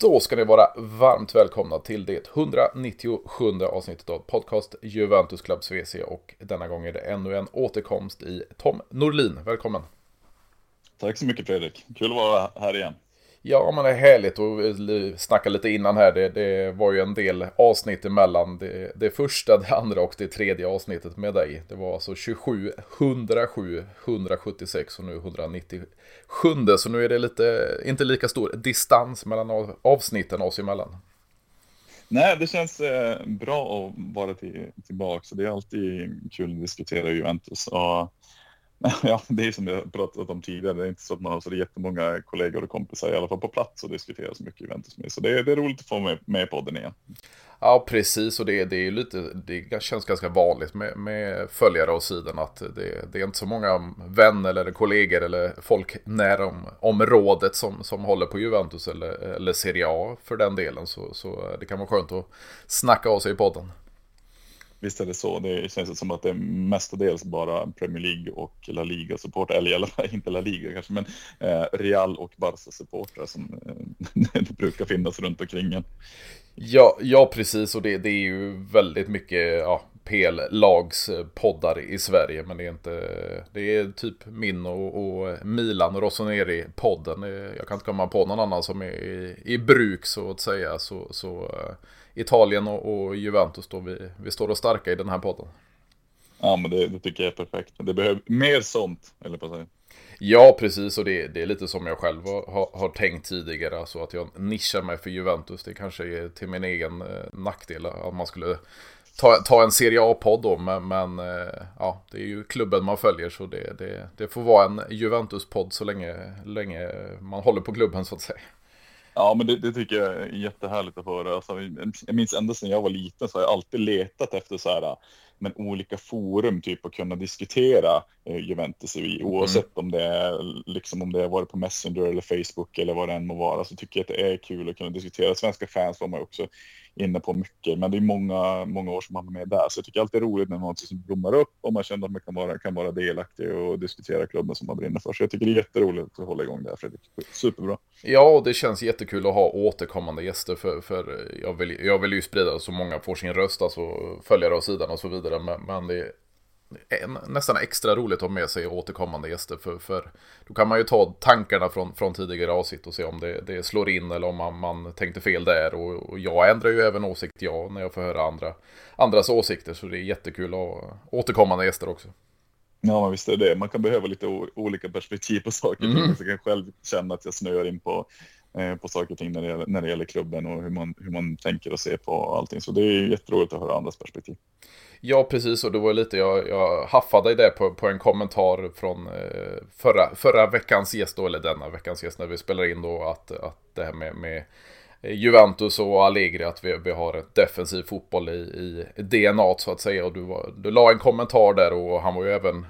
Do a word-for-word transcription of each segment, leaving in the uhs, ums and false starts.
Då ska ni vara varmt välkomna till det hundranittiosjunde avsnittet av podcast Juventus Club V C, och denna gång är det ännu en återkomst i Tom Norlin. Välkommen! Tack så mycket Fredrik, kul att vara här igen. Ja, men det är härligt att snacka lite innan här. Det, det var ju en del avsnitt emellan det, det första, det andra och det tredje avsnittet med dig. Det var alltså tjugosju, hundrasju, hundrasjuttiosex och nu hundranittiosju. Så nu är det lite, inte lika stor distans mellan avsnitten oss emellan. Nej, det känns eh, bra att vara till, tillbaka. Det är alltid kul att diskutera Juventus och... Ja, det är som jag pratat om tidigare. Det är inte så att man har så jättemånga kollegor och kompisar i alla fall på plats och diskuterar så mycket Juventus med. Så det är, det är roligt att få med, med podden igen. Ja, precis. Och det, det, är lite, det känns ganska vanligt med, med följare av sidan att det, det är inte så många vänner eller kollegor eller folk nära om, området som, som håller på Juventus eller, eller Serie A för den delen. Så, så det kan vara skönt att snacka av sig i podden. Visst är det så. Det känns som att det är mestadels bara Premier League och La Liga-supportrar, eller inte La Liga kanske, men Real och Barca-supportrar som det brukar finnas runt omkring en. Ja, ja, precis. Och det, det är ju väldigt mycket ja, P L-lagspoddar i Sverige, men det är inte, det är typ min och, och Milan och Rossoneri-podden. Jag kan inte komma på någon annan som är i, i bruk så att säga, så... så Italien och, och Juventus då, vi, vi står och starka i den här podden. Ja, men det, det tycker jag är perfekt. Det behöver mer sånt, eller på sig. Ja, precis, och det, det är lite som jag själv har, har tänkt tidigare, alltså att jag nischar mig för Juventus. Det kanske är till min egen eh, nackdel att man skulle ta, ta en Serie A-podd då, men, men eh, ja, det är ju klubben man följer, så det, det, det får vara en Juventus-podd så länge, länge man håller på klubben så att säga. Ja, men det, det tycker jag är jättehärligt att höra. Alltså, jag minns ända sedan jag var liten så har jag alltid letat efter så här, men olika forum typ att kunna diskutera Juventus i. Oavsett mm. om det är liksom, om det har varit på Messenger eller Facebook eller vad det än må vara, så tycker jag att det är kul att kunna diskutera. Svenska fans var man också inne på mycket, men det är många, många år som man är med där. Så jag tycker alltid det är roligt när man som blommar upp och man känner att man kan vara, kan vara delaktig och diskutera klubben som man brinner för. Så jag tycker det är jätteroligt att hålla igång det här, Fredrik. Superbra. Ja, och det känns jättekul att ha återkommande gäster för, för jag, vill, jag vill ju sprida så många får sin röst, alltså följare av sidan och så vidare. Men, men det är nästan extra roligt att ha med sig återkommande gäster för, för då kan man ju ta tankarna från, från tidigare avsnitt och se om det, det slår in eller om man, man tänkte fel där, och, och jag ändrar ju även åsikt jag när jag får höra andra, andras åsikter, så det är jättekul att ha återkommande gäster också. Ja, men visst är det. Man kan behöva lite o- olika perspektiv på saker. Mm. Jag kan själv känna att jag snöar in på på saker och ting när det gäller, när det gäller klubben och hur man, hur man tänker och ser på allting. Så det är ju jätteroligt att höra andras perspektiv. Ja, precis, och det var lite jag, jag haffade i det på, på en kommentar från förra, förra veckans gäst då, eller denna veckans gäst när vi spelar in då, att, att det här med, med Juventus och Allegri, att vi, vi har ett defensiv fotboll i, i D N A så att säga, och du, var, du la en kommentar där, och han var ju även,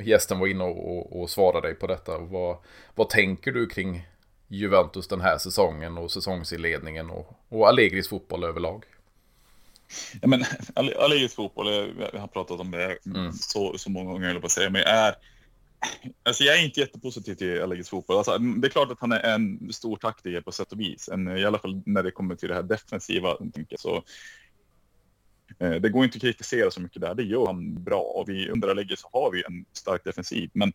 gästen var inne och, och, och svarade dig på detta. Vad, vad tänker du kring Juventus den här säsongen och säsongsinledningen och, och Allegris fotboll överlag? Ja, men Allegris fotboll, jag har pratat om det mm. så, så många gånger, jag på att säga, men jag är, alltså jag är inte jättepositiv till Allegris fotboll. Alltså, det är klart att han är en stor taktiker på sätt och vis, en, i alla fall när det kommer till det här defensiva, tänker, så det går inte att kritisera så mycket där, det gör han bra, och vi under Allegri så har vi en stark defensiv, men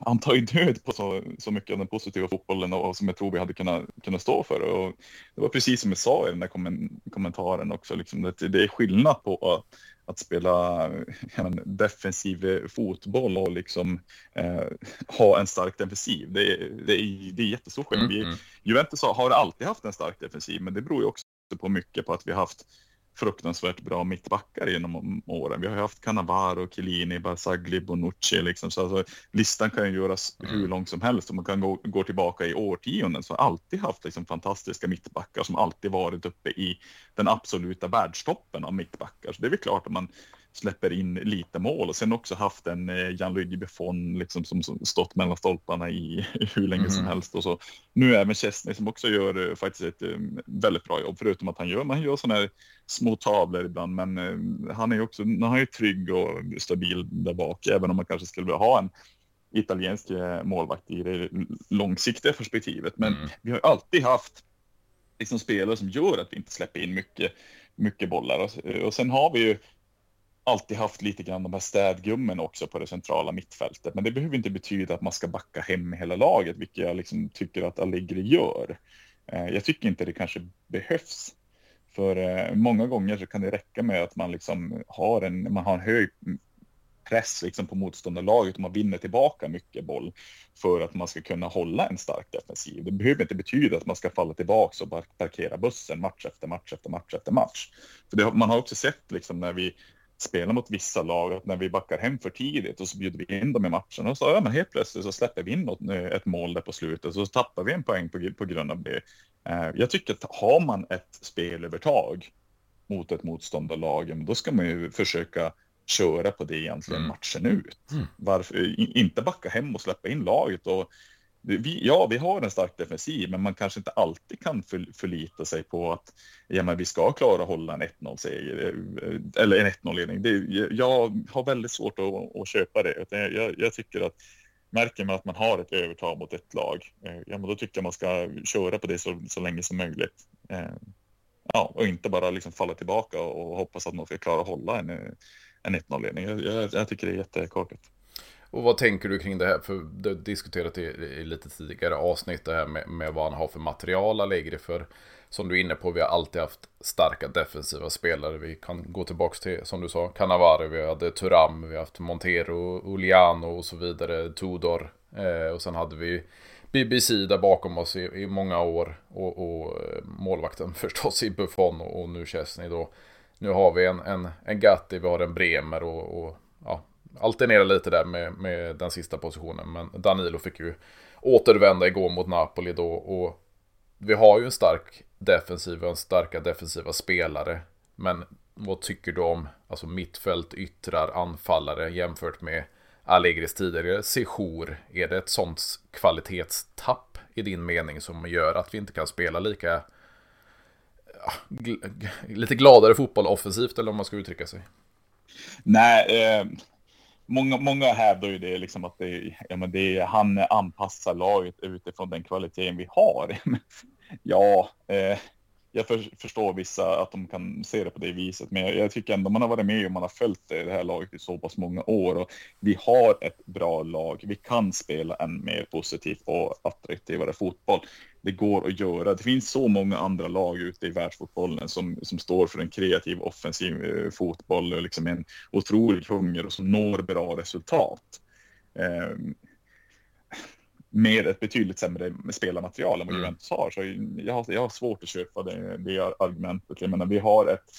han tar ju död på så, så mycket av den positiva fotbollen och, och som jag tror vi hade kunnat, kunnat stå för. Och det var precis som jag sa i den där komment- kommentaren också. Liksom, det, det är skillnad på att, att spela en defensiv fotboll och liksom, eh, ha en stark defensiv. Det, det, är, det är jättestor skillnad. Mm, mm. Juventus har alltid haft en stark defensiv, men det beror ju också på mycket på att vi har haft fruktansvärt bra mittbackar genom åren. Vi har ju haft Cannavaro, Chiellini, Barzagli, Bonucci liksom. Så alltså, listan kan ju göras mm. hur långt som helst, och man kan gå, gå tillbaka i årtionden. Så har alltid haft liksom, fantastiska mittbackar som alltid varit uppe i den absoluta världstoppen av mittbackar. Så det är väl klart att man släpper in lite mål, och sen också haft en eh, Gianluigi Buffon liksom, som, som stått mellan stolparna i hur länge mm. som helst, och så nu även Szczęsny som också gör eh, faktiskt ett eh, väldigt bra jobb, förutom att han gör man gör sådana här små tavlor ibland, men eh, han är ju också han är ju trygg och stabil där bak, även om man kanske skulle vilja ha en italiensk målvakt i det långsiktiga perspektivet, men mm. vi har alltid haft liksom spelare som gör att vi inte släpper in mycket, mycket bollar. Och, och sen har vi ju alltid haft lite grann de här städgummen också på det centrala mittfältet. Men det behöver inte betyda att man ska backa hem i hela laget, vilket jag liksom tycker att Allegri gör. Jag tycker inte det kanske behövs. För många gånger så kan det räcka med att man liksom har en, man har en hög press liksom på motståndarlaget och man vinner tillbaka mycket boll för att man ska kunna hålla en stark defensiv. Det behöver inte betyda att man ska falla tillbaka och parkera bussen match efter match efter match efter match. För det, man har också sett liksom när vi spelar mot vissa lag att när vi backar hem för tidigt och så bjuder vi in dem i matchen och så ja, men helt plötsligt så släpper vi in något, ett mål där på slutet så tappar vi en poäng på, på grund av det. Jag tycker att har man ett spelövertag mot ett motståndarlag, då ska man ju försöka köra på det egentligen matchen ut. Mm. Varför inte backa hem och släppa in laget? Och vi, ja, vi har en stark defensiv, men man kanske inte alltid kan förlita sig på att ja, men vi ska klara att hålla en ett noll-seger eller en ett noll-ledning. Det, jag har väldigt svårt att, att köpa det. Jag, jag tycker att märker man att man har ett övertag mot ett lag, ja, men då tycker jag man ska köra på det så, så länge som möjligt. Ja, och inte bara liksom falla tillbaka och hoppas att man ska klara att hålla en, en ett noll-ledning. Jag, jag, jag tycker det är jättekorkat. Och vad tänker du kring det här? För du har diskuterat i, i lite tidigare avsnitt det här med, med vad han har för material Allegri för. Som du är inne på, vi har alltid haft starka defensiva spelare. Vi kan gå tillbaka till, som du sa, Cannavaro, vi hade Thuram, vi har haft Montero, Uliano och så vidare, Tudor. Eh, och sen hade vi B B C där bakom oss i, i många år. Och, och målvakten förstås i Buffon och, och nu Szczęsny då. Nu har vi en, en, en Gatti, vi har en Bremer och, och ja, alternera lite där med, med den sista positionen. Men Danilo fick ju återvända igår mot Napoli då. Och vi har ju en stark defensiv och en starka defensiva spelare. Men vad tycker du om alltså mittfält, yttrar, anfallare jämfört med Allegris tidigare sejour? Är det ett sånt kvalitetstapp i din mening som gör att vi inte kan spela lika ja, gl- lite gladare fotboll offensivt, eller om man ska uttrycka sig? Nej, eh... Många, många hävdar ju det, liksom att det, ja, men det, han anpassar laget utifrån den kvaliteten vi har. ja, eh, jag för, förstår vissa att de kan se det på det viset. Men jag, jag tycker ändå man har varit med och man har följt det, det här laget i så pass många år. Och vi har ett bra lag. Vi kan spela en mer positiv och attraktivare fotboll. Det går att göra. Det finns så många andra lag ute i världsfotbollen som, som står för en kreativ offensiv eh, fotboll och liksom en otrolig hunger och som når bra resultat. Eh, med ett betydligt sämre spelarmaterial än vad Juventus har. Så jag har, jag har svårt att köpa det, det argumentet. Jag menar, vi har ett...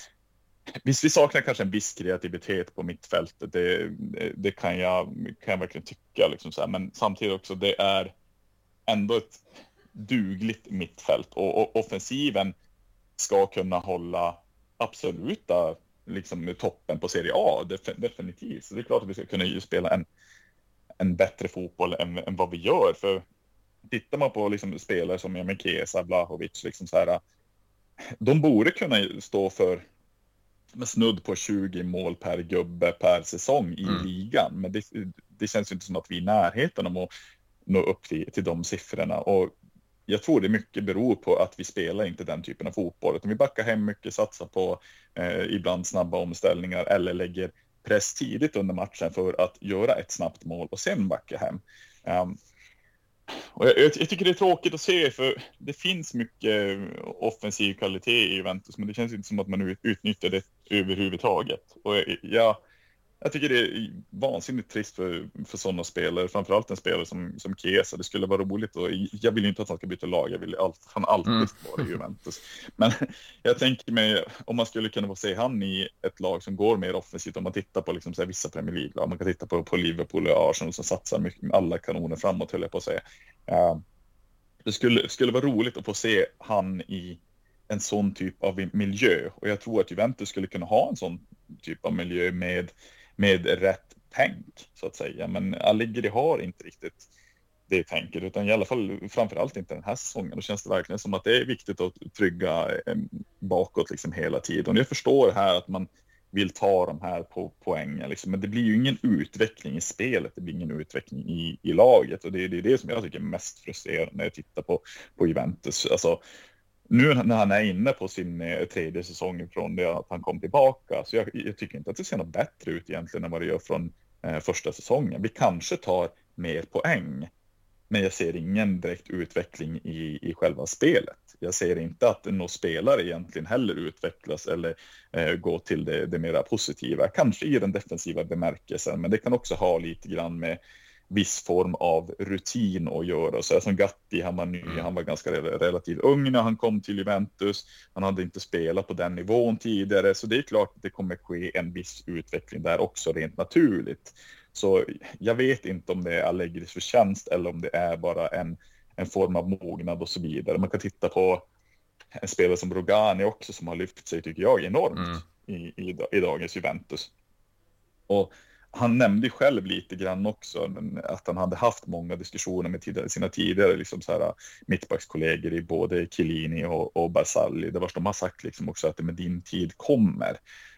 Visst, vi saknar kanske en viss kreativitet på mittfältet. Det, det, det kan, jag, kan jag verkligen tycka. Liksom så här. Men samtidigt också, det är ändå ett dugligt mittfält och offensiven ska kunna hålla absoluta liksom, toppen på Serie A definitivt, så det är klart att vi ska kunna ju spela en, en bättre fotboll än, än vad vi gör. För tittar man på liksom, spelare som ja, Chiesa, Vlahovic liksom, så här, de borde kunna stå för med snudd på tjugo mål per gubbe per säsong i mm. ligan, men det, det känns ju inte som att vi är i närheten om att nå upp till, till de siffrorna. Och jag tror det mycket beror på att vi spelar inte den typen av fotboll. Utan vi backar hem mycket, satsar på eh, ibland snabba omställningar eller lägger press tidigt under matchen för att göra ett snabbt mål och sen backa hem. Um, och jag, jag tycker det är tråkigt att se, för det finns mycket offensiv kvalitet i Juventus, men det känns inte som att man utnyttjar det överhuvudtaget. Och jag... Jag tycker det är vansinnigt trist för, för sådana spelare. Framförallt en spelare som, som Chiesa. Det skulle vara roligt. Och jag vill inte att han ska byta lag. Jag vill allt, han alltid mm. vara i Juventus. Men jag tänker mig, om man skulle kunna få se han i ett lag som går mer offensivt. Om man tittar på liksom, så här, vissa Premier League-lag. Man kan titta på, på Liverpool och Arsenal som satsar mycket, alla kanoner framåt, höll jag på att säga. Uh, det skulle, skulle vara roligt att få se han i en sån typ av miljö. Och jag tror att Juventus skulle kunna ha en sån typ av miljö med... med rätt tänk, så att säga. Men Allegri har inte riktigt det tänket, utan i alla fall framförallt inte den här säsongen. Då känns det verkligen som att det är viktigt att trygga bakåt liksom hela tiden. Och jag förstår här att man vill ta de här på poängen, liksom. Men det blir ju ingen utveckling i spelet. Det blir ingen utveckling i, i laget. Och det, det är det som jag tycker är mest frustrerande när jag tittar på, på Juventus. Alltså, nu när han är inne på sin tredje säsong från det att han kom tillbaka, så jag, jag tycker inte att det ser något bättre ut egentligen än vad det gör från eh, första säsongen. Vi kanske tar mer poäng, men jag ser ingen direkt utveckling i, i själva spelet. Jag ser inte att någon spelare egentligen heller utvecklas eller eh, går till det, det mera positiva. Kanske i den defensiva bemärkelsen, men det kan också ha lite grann med viss form av rutin att göra. Så som Gatti, han var ny, mm. han var ganska relativt ung när han kom till Juventus. Han hade inte spelat på den nivån tidigare, så det är klart att det kommer ske en viss utveckling där också rent naturligt. Så jag vet inte om det är Allegris förtjänst eller om det är bara en, en form av mognad och så vidare. Man kan titta på en spelare som Rugani också, som har lyft sig, tycker jag, enormt mm. i, i, i dagens Juventus. Och han nämnde själv lite grann också att han hade haft många diskussioner med tidigare, sina tidigare liksom så här, mittbackskollegor i både Chiellini och, och Barzagli. Det var som de har sagt liksom också, att det med din tid kommer.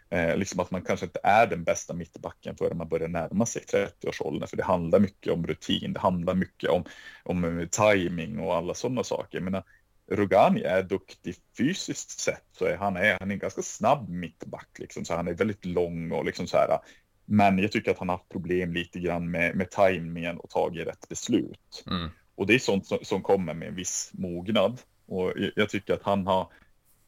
Eh, liksom att man kanske inte är den bästa mittbacken förrän man börjar närma sig trettioårsåldern. För det handlar mycket om rutin, det handlar mycket om, om timing och alla sådana saker. Men Rugani är duktig fysiskt sett, så är han, är, han är en ganska snabb mittback. Liksom, så han är väldigt lång och liksom så här. Men jag tycker att han har haft problem lite grann med, med tajmingen och tagit rätt beslut. Mm. Och det är sånt som, som kommer med en viss mognad. Och jag tycker att han har,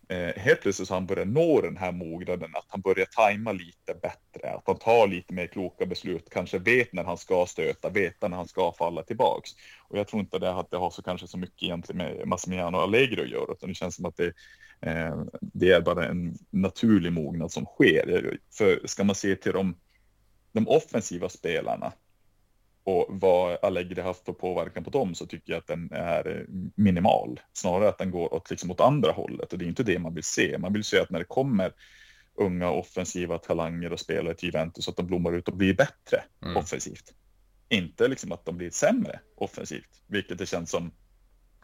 eh, helt plötsligt så han börjar nå den här mognaden. Att han börjar tajma lite bättre. Att han tar lite mer kloka beslut. Kanske vet när han ska stöta, vet när han ska falla tillbaks. Och jag tror inte det, att det har så, kanske så mycket egentligen med Massimiliano Allegri att göra. Utan det känns som att det... Eh, det är bara en naturlig mognad som sker. För ska man se till de... de offensiva spelarna och vad Allegri haft för påverkan på dem, så tycker jag att den är minimal. Snarare att den går åt, liksom åt andra hållet, och det är inte det man vill se. Man vill se att när det kommer unga offensiva talanger och spelare till Juventus, att de blommar ut och blir bättre mm. offensivt. Inte liksom att de blir sämre offensivt, vilket det känns som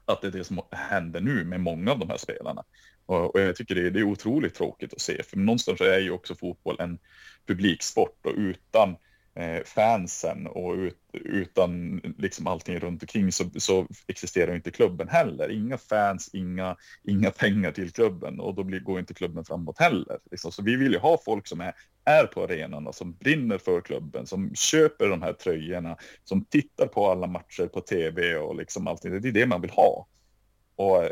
att det är det som händer nu med många av de här spelarna. Och jag tycker det är, det är otroligt tråkigt att se. För någonstans är ju också fotboll en publiksport. Och utan eh, fansen och ut, utan liksom allting runt omkring, så, så existerar ju inte klubben heller. Inga fans, inga, inga pengar till klubben. Och då blir, går inte klubben framåt heller. Liksom. Så vi vill ju ha folk som är, är på arenorna, som brinner för klubben, som köper de här tröjorna, som tittar på alla matcher på tv och liksom allting. Det är det man vill ha. Och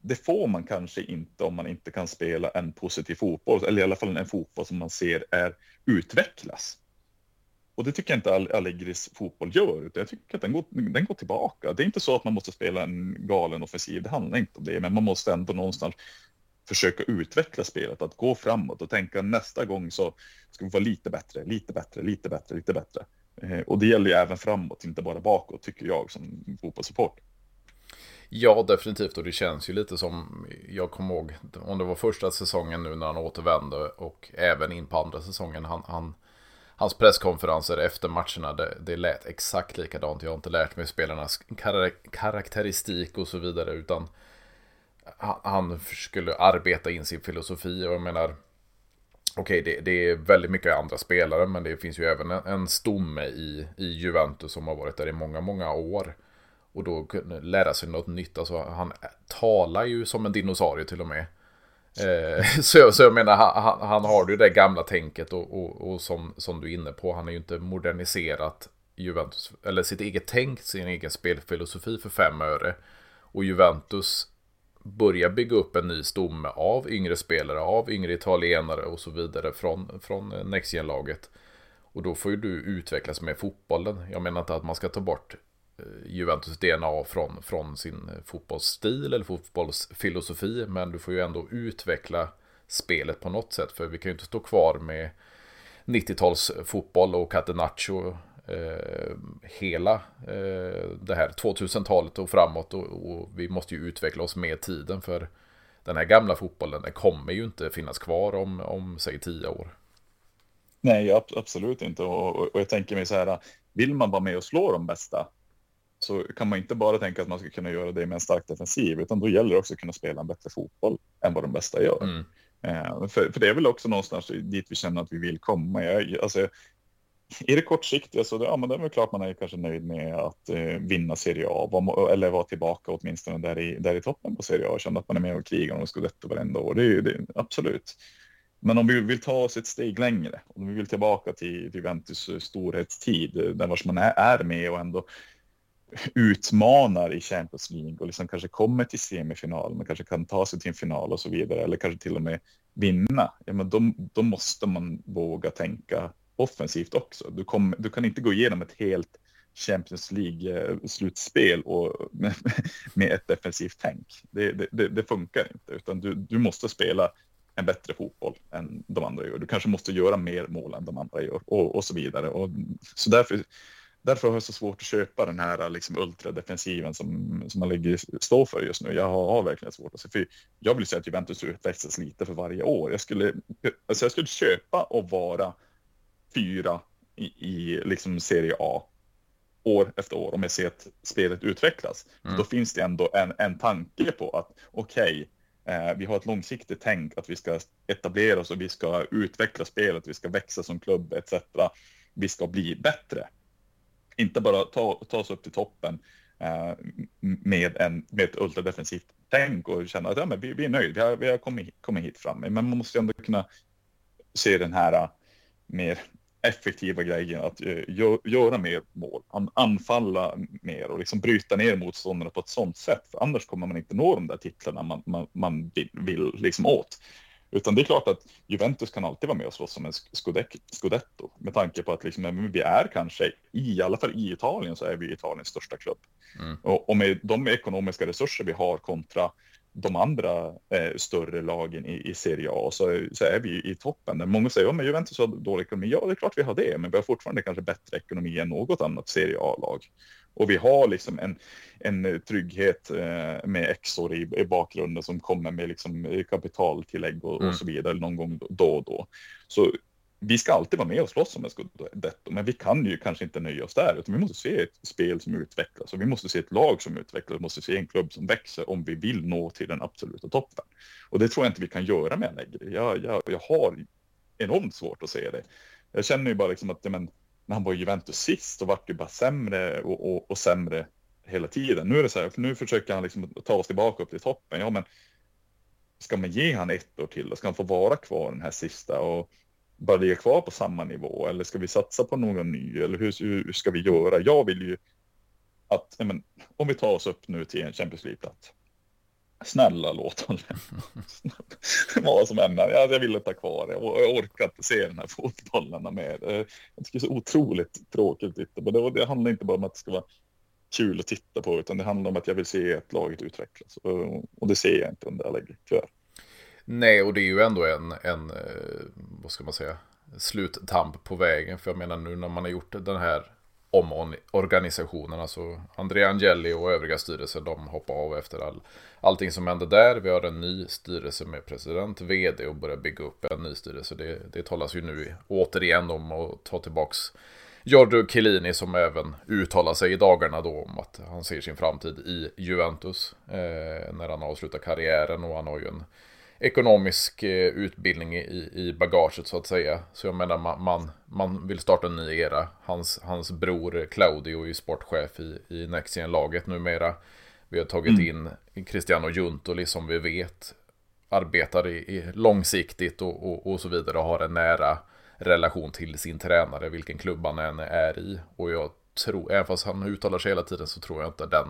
det får man kanske inte om man inte kan spela en positiv fotboll, eller i alla fall en fotboll som man ser är utvecklas. Och det tycker jag inte Allegris fotboll gör, utan jag tycker att den går, den går tillbaka. Det är inte så att man måste spela en galen offensiv, det handlar inte om det, men man måste ändå någonstans försöka utveckla spelet, att gå framåt och tänka nästa gång så ska vi vara lite bättre, lite bättre, lite bättre, lite bättre. Och det gäller ju även framåt, inte bara bakåt, tycker jag som fotbollssupport. Ja, definitivt, och det känns ju lite som, jag kommer ihåg om det var första säsongen nu när han återvände och även in på andra säsongen, han, han, hans presskonferenser efter matcherna, det, det lät exakt likadant. Jag har inte lärt mig spelarnas kar- karaktäristik och så vidare, utan han, han skulle arbeta in sin filosofi. Och jag menar, okej, okay, det, det är väldigt mycket andra spelare, men det finns ju även en, en stomme i, i Juventus som har varit där i många, många år. Och då lära sig något nytt. Alltså, han talar ju som en dinosaurie till och med. Eh, så, så jag menar, han, han har ju det gamla tänket. Och, och, och som, som du är inne på, han har ju inte moderniserat Juventus, eller sitt eget tänk, sin egen spelfilosofi för fem öre. Och Juventus börjar bygga upp en ny stomme av yngre spelare, av yngre italienare och så vidare från, från Next Gen-laget. Och då får ju du utvecklas med fotbollen. Jag menar inte att man ska ta bort Juventus D N A från, från sin fotbollsstil eller fotbollsfilosofi, men du får ju ändå utveckla spelet på något sätt, för vi kan ju inte stå kvar med nittio-tals fotboll och catenaccio eh, hela eh, det här tvåtusentalet och framåt, och, och vi måste ju utveckla oss med tiden, för den här gamla fotbollen, den kommer ju inte finnas kvar om, om säg tio år. Nej, absolut inte, och, och, och jag tänker mig så här, vill man vara med och slå de bästa, så kan man inte bara tänka att man ska kunna göra det med en stark defensiv, utan då gäller det också att kunna spela en bättre fotboll än vad de bästa gör. Mm. Eh, för, för det är väl också någonstans dit vi känner att vi vill komma. Jag, alltså, i det kortsiktiga så ja, men det är väl klart man är kanske nöjd med att eh, vinna Serie A var, eller vara tillbaka åtminstone där i, där i toppen på Serie A och känna att man är med och krigar om Scudetto varenda år. Det är ju det, absolut. Men om vi vill ta oss ett steg längre, om vi vill tillbaka till, till Ventus storhetstid där vars man är, är med och ändå utmanar i Champions League och liksom kanske kommer till semifinal, man kanske kan ta sig till en final och så vidare, eller kanske till och med vinna, ja, men då, då måste man våga tänka offensivt också. Du, kom, du kan inte gå igenom ett helt Champions League-slutspel och, med, med ett defensivt tänk. Det, det, det funkar inte, utan du, du måste spela en bättre fotboll än de andra gör. Du kanske måste göra mer mål än de andra gör och, och så vidare. Och, så därför... Därför har jag så svårt att köpa den här liksom, ultradefensiven som, som man lägger stå för just nu. Jag har, har verkligen svårt att se. För jag vill säga att Juventus utväxlas lite för varje år. Jag skulle, alltså jag skulle köpa och vara fyra i, i liksom Serie A år efter år om jag ser att spelet utvecklas. Mm. Då finns det ändå en, en tanke på att okej, okay, eh, vi har ett långsiktigt tänk att vi ska etablera oss och vi ska utveckla spelet, vi ska växa som klubb et cetera. Vi ska bli bättre. Inte bara ta, ta oss upp till toppen eh, med, en, med ett ultradefensivt tänk och känna att ja, men vi, vi är nöjda, vi har, vi har kommit, hit, kommit hit fram. Men man måste ändå kunna se den här uh, mer effektiva grejen att uh, gö, göra mer mål, an, anfalla mer och liksom bryta ner motståndarna på ett sånt sätt. För annars kommer man inte nå de där titlarna man, man, man vill, vill liksom åt. Utan det är klart att Juventus kan alltid vara med och slåss som en Scudetto. Med tanke på att liksom, vi är kanske, i alla fall i Italien, så är vi Italiens största klubb. Mm. Och, och med de ekonomiska resurser vi har kontra de andra eh, större lagen i, i Serie A så, så är vi i toppen. Många säger att Juventus har dålig ekonomi. Ja, det är klart vi har det. Men vi har fortfarande kanske bättre ekonomi än något annat Serie A-lag. Och vi har liksom en, en trygghet eh, med exor i, i bakgrunden som kommer med liksom kapitaltillägg och, mm. och så vidare någon gång då och då. Så vi ska alltid vara med och slåss om en Scudetto, men vi kan ju kanske inte nöja oss där, utan vi måste se ett spel som utvecklas och vi måste se ett lag som utvecklas, vi måste se en klubb som växer om vi vill nå till den absoluta toppen. Och det tror jag inte vi kan göra med Allegri. Jag, jag, jag har enormt svårt att se det. Jag känner ju bara liksom att men, när han var i Juventus sist och vart det bara sämre och, och, och sämre hela tiden. Nu är det så här, för nu försöker han liksom ta oss tillbaka upp till toppen. Ja, men ska man ge han ett år till och ska han få vara kvar den här sista och bara ligga kvar på samma nivå, eller ska vi satsa på någon ny, eller hur, hur ska vi göra? Jag vill ju att nej men, om vi tar oss upp nu till en Champions League-plats, snälla låt honom vad som händer. Jag, jag vill ta kvar det, och jag orkar inte se den här fotbollarna med. Jag tycker det är så otroligt tråkigt att titta på det. Det handlar inte bara om att det ska vara kul att titta på, utan det handlar om att jag vill se att laget utvecklas, och, och det ser jag inte under Allegri, tyvärr. Nej, och det är ju ändå en, en vad ska man säga, sluttamp på vägen. För jag menar nu när man har gjort den här omorganisationen, alltså Andrea Agnelli och övriga styrelsen, de hoppar av efter all, allting som hände där. Vi har en ny styrelse med president, vd och börjar bygga upp en ny styrelse. Det, det talas ju nu återigen om att ta tillbaks Giorgio Chiellini, som även uttalar sig i dagarna då om att han ser sin framtid i Juventus eh, när han avslutar karriären, och han har ju en ekonomisk utbildning i, i bagaget så att säga. Så jag menar man, man, man vill starta en ny era. Hans, hans bror Claudio är ju sportchef i, i Next Gen-laget numera. Vi har tagit mm. in Cristiano Giuntoli som vi vet arbetar i, i långsiktigt och, och, och så vidare, och har en nära relation till sin tränare vilken klubb han än är i. Och jag tror, även fast han uttalar sig hela tiden, så tror jag inte den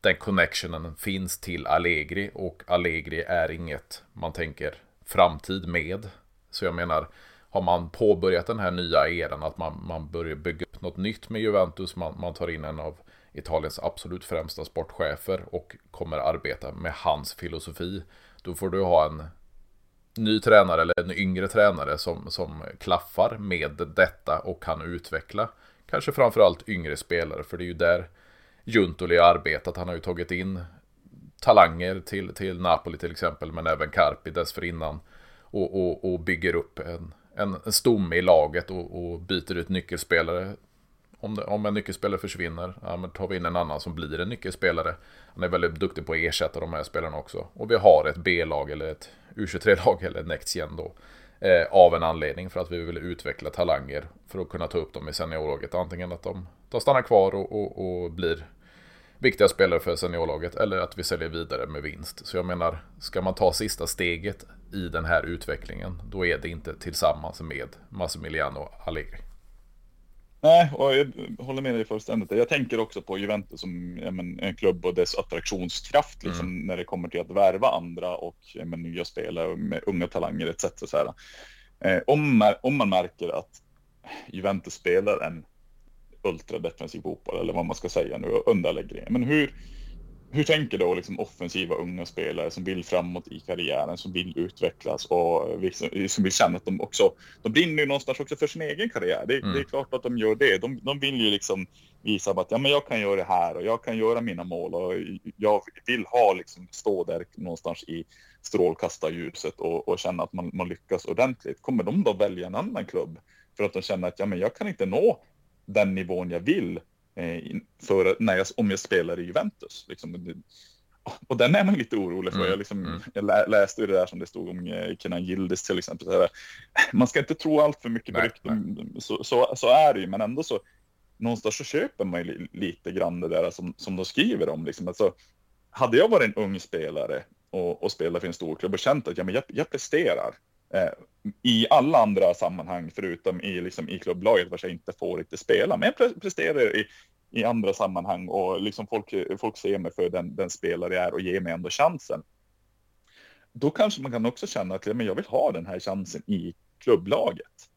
den connectionen finns till Allegri, och Allegri är inget man tänker framtid med. Så jag menar, har man påbörjat den här nya eran att man, man börjar bygga upp något nytt med Juventus, man, man tar in en av Italiens absolut främsta sportchefer och kommer arbeta med hans filosofi, då får du ha en ny tränare eller en yngre tränare som, som klaffar med detta och kan utveckla kanske framförallt yngre spelare, för det är ju där Giuntoli har arbetat. Han har ju tagit in talanger till, till Napoli till exempel, men även Carpi dessförinnan, och, och, och bygger upp en, en, en stomme i laget och, och byter ut nyckelspelare. Om, det, om en nyckelspelare försvinner, ja, men tar vi in en annan som blir en nyckelspelare. Han är väldigt duktig på att ersätta de här spelarna också. Och vi har ett B-lag eller ett U tjugotre-lag eller Next Gen då, eh, av en anledning, för att vi vill utveckla talanger för att kunna ta upp dem i seniorlaget. Antingen att de tar stanna kvar och, och, och blir viktiga spelare för seniorlaget, eller att vi säljer vidare med vinst. Så jag menar, ska man ta sista steget i den här utvecklingen, då är det inte tillsammans med Massimiliano Allegri. Nej, och jag håller med dig fullständigt. Jag tänker också på Juventus som ja, men, en klubb och dess attraktionskraft liksom, mm. när det kommer till att värva andra och ja, men, nya spelare med unga talanger et cetera. Så här. Eh, om, om man märker att Juventus spelar en ultradefensiv fotboll, eller vad man ska säga nu, under Allegri. Men hur, hur tänker då liksom, offensiva unga spelare som vill framåt i karriären, som vill utvecklas och liksom, som vill känna att de också, de brinner ju någonstans också för sin egen karriär. Det, mm. det är klart att de gör det. De, de vill ju liksom visa att ja, men jag kan göra det här och jag kan göra mina mål och jag vill ha liksom, stå där någonstans i strålkastarljuset och, och känna att man, man lyckas ordentligt. Kommer de då välja en annan klubb för att de känner att ja, men jag kan inte nå den nivån jag vill eh, för, när jag, om jag spelar i Juventus liksom. Och den är man lite orolig för. mm. jag, liksom, mm. jag lä, läste ju det där som det stod om eh, Kenan Yıldız till exempel, så man ska inte tro allt för mycket på rykten, så, så, så är det ju, men ändå så någonstans så köper man ju lite grann det där som, som de skriver om liksom. Alltså, hade jag varit en ung spelare och, och spelat för en stor klubb och känt att ja, men jag, jag presterar i alla andra sammanhang förutom i, liksom, i klubblaget, vars jag inte får riktigt spela, men jag presterar i, i andra sammanhang och liksom folk, folk ser mig för den, den spelare jag är och ger mig ändå chansen, då kanske man kan också känna att ja, men jag vill ha den här chansen i klubblaget,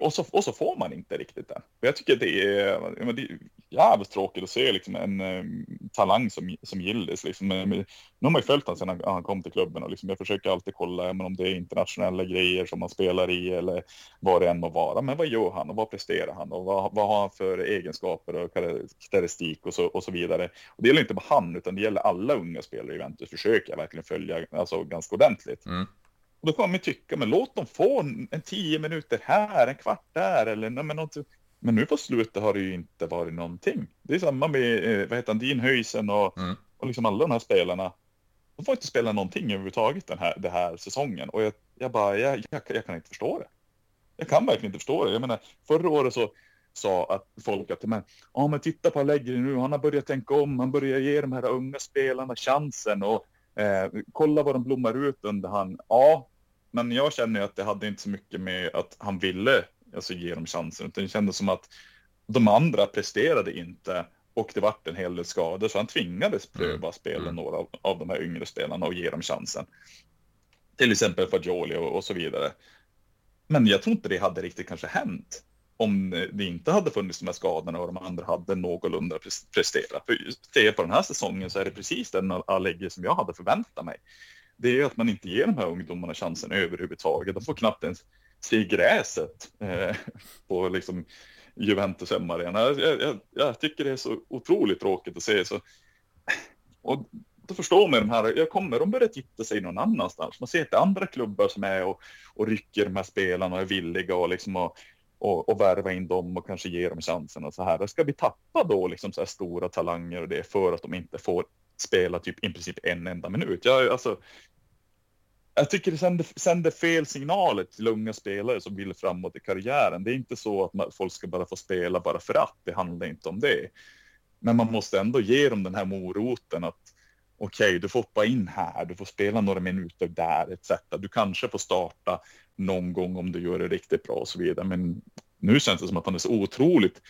och så, och så får man inte riktigt den. Jag tycker det är, det är jävligt tråkigt att se liksom, en um, talang som, som Yıldız liksom. Nu har man ju följt honom sedan han kom till klubben och liksom, jag försöker alltid kolla men om det är internationella grejer som man spelar i eller vad det än må vara, men vad gör han och vad presterar han och vad, vad har han för egenskaper och karaktäristik och så, och så vidare. Och det gäller inte bara han, utan det gäller alla unga spelare i Juventus, försöker jag verkligen följa alltså, ganska ordentligt. Mm. Och då kommer man tycka, men låt dem få en tio minuter här, en kvart där. Eller, men, något, men nu på slutet har det ju inte varit någonting. Det är samma med, vad heter han, Dean Huijsen och, mm. och liksom alla de här spelarna. De får inte spela någonting överhuvudtaget den här, den här säsongen. Och jag, jag bara, jag, jag, jag kan inte förstå det. Jag kan verkligen inte förstå det. Jag menar, förra året så sa att folk att, men, ja, men titta på Allegri nu, han har börjat tänka om. Han börjar ge de här unga spelarna chansen och eh, kolla vad de blommar ut under han. Ja. Men jag känner ju att det hade inte så mycket med att han ville alltså, ge dem chansen. Utan det kändes som att de andra presterade inte. Och det var en hel del skador. Så han tvingades pröva spela några av, av de här yngre spelarna och ge dem chansen. Till exempel Fagioli och, och så vidare. Men jag tror inte det hade riktigt kanske hänt om det inte hade funnits de här skadorna och de andra hade någorlunda presterat. För just det, på den här säsongen så är det precis den Allegri som jag hade förväntat mig. Det är ju att man inte ger de här ungdomarna chansen överhuvudtaget. De får knappt ens se gräset eh, på liksom Juventus hemmaarena. Jag, jag, jag tycker det är så otroligt tråkigt att se. Så. Och då förstår man de här. Jag kommer, de börjar titta sig någon annanstans. Man ser att andra klubbar som är och, och rycker de här spelarna och är villiga och liksom och, och, och värva in dem och kanske ge dem chansen och så här. Ska vi tappa då liksom så här stora talanger och det för att de inte får spela typ i princip en enda minut. Jag, alltså, jag tycker det sänder, sänder fel signaler till unga spelare som vill framåt i karriären. Det är inte så att man, folk ska bara få spela bara för att. Det handlar inte om det. Men man måste ändå ge dem den här moroten att okej, okay, du får hoppa in här, du får spela några minuter där et cetera. Du kanske får starta någon gång om du gör det riktigt bra och så vidare. Men nu känns det som att han är så otroligt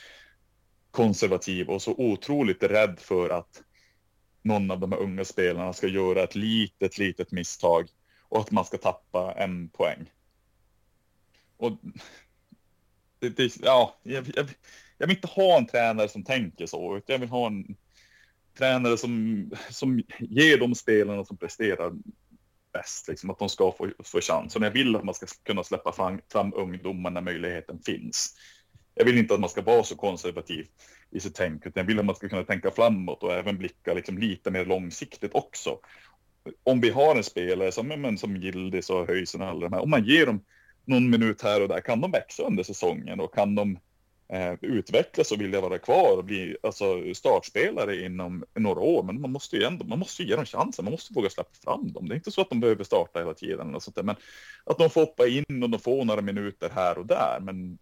konservativ och så otroligt rädd för att någon av de här unga spelarna ska göra ett litet, litet misstag och att man ska tappa en poäng. Och det, det, ja, jag, jag, jag vill inte ha en tränare som tänker så. Jag vill ha en tränare som, som ger de spelarna som presterar bäst, liksom, att de ska få, få chans. Och jag vill att man ska kunna släppa fram, fram ungdomar när möjligheten finns. Jag vill inte att man ska vara så konservativ i sitt tänk, utan jag vill att man ska kunna tänka framåt och även blicka liksom lite mer långsiktigt också. Om vi har en spelare som, men, som Yıldız och Huijsen och alla de här, om man ger dem någon minut här och där, kan de växa under säsongen och kan de eh, utvecklas och vilja vara kvar och bli alltså, startspelare inom några år. Men man måste ju ändå, man måste ju ge dem chansen, man måste våga släppa fram dem. Det är inte så att de behöver starta hela tiden eller sånt där, men att de får hoppa in och de får några minuter här och där. Men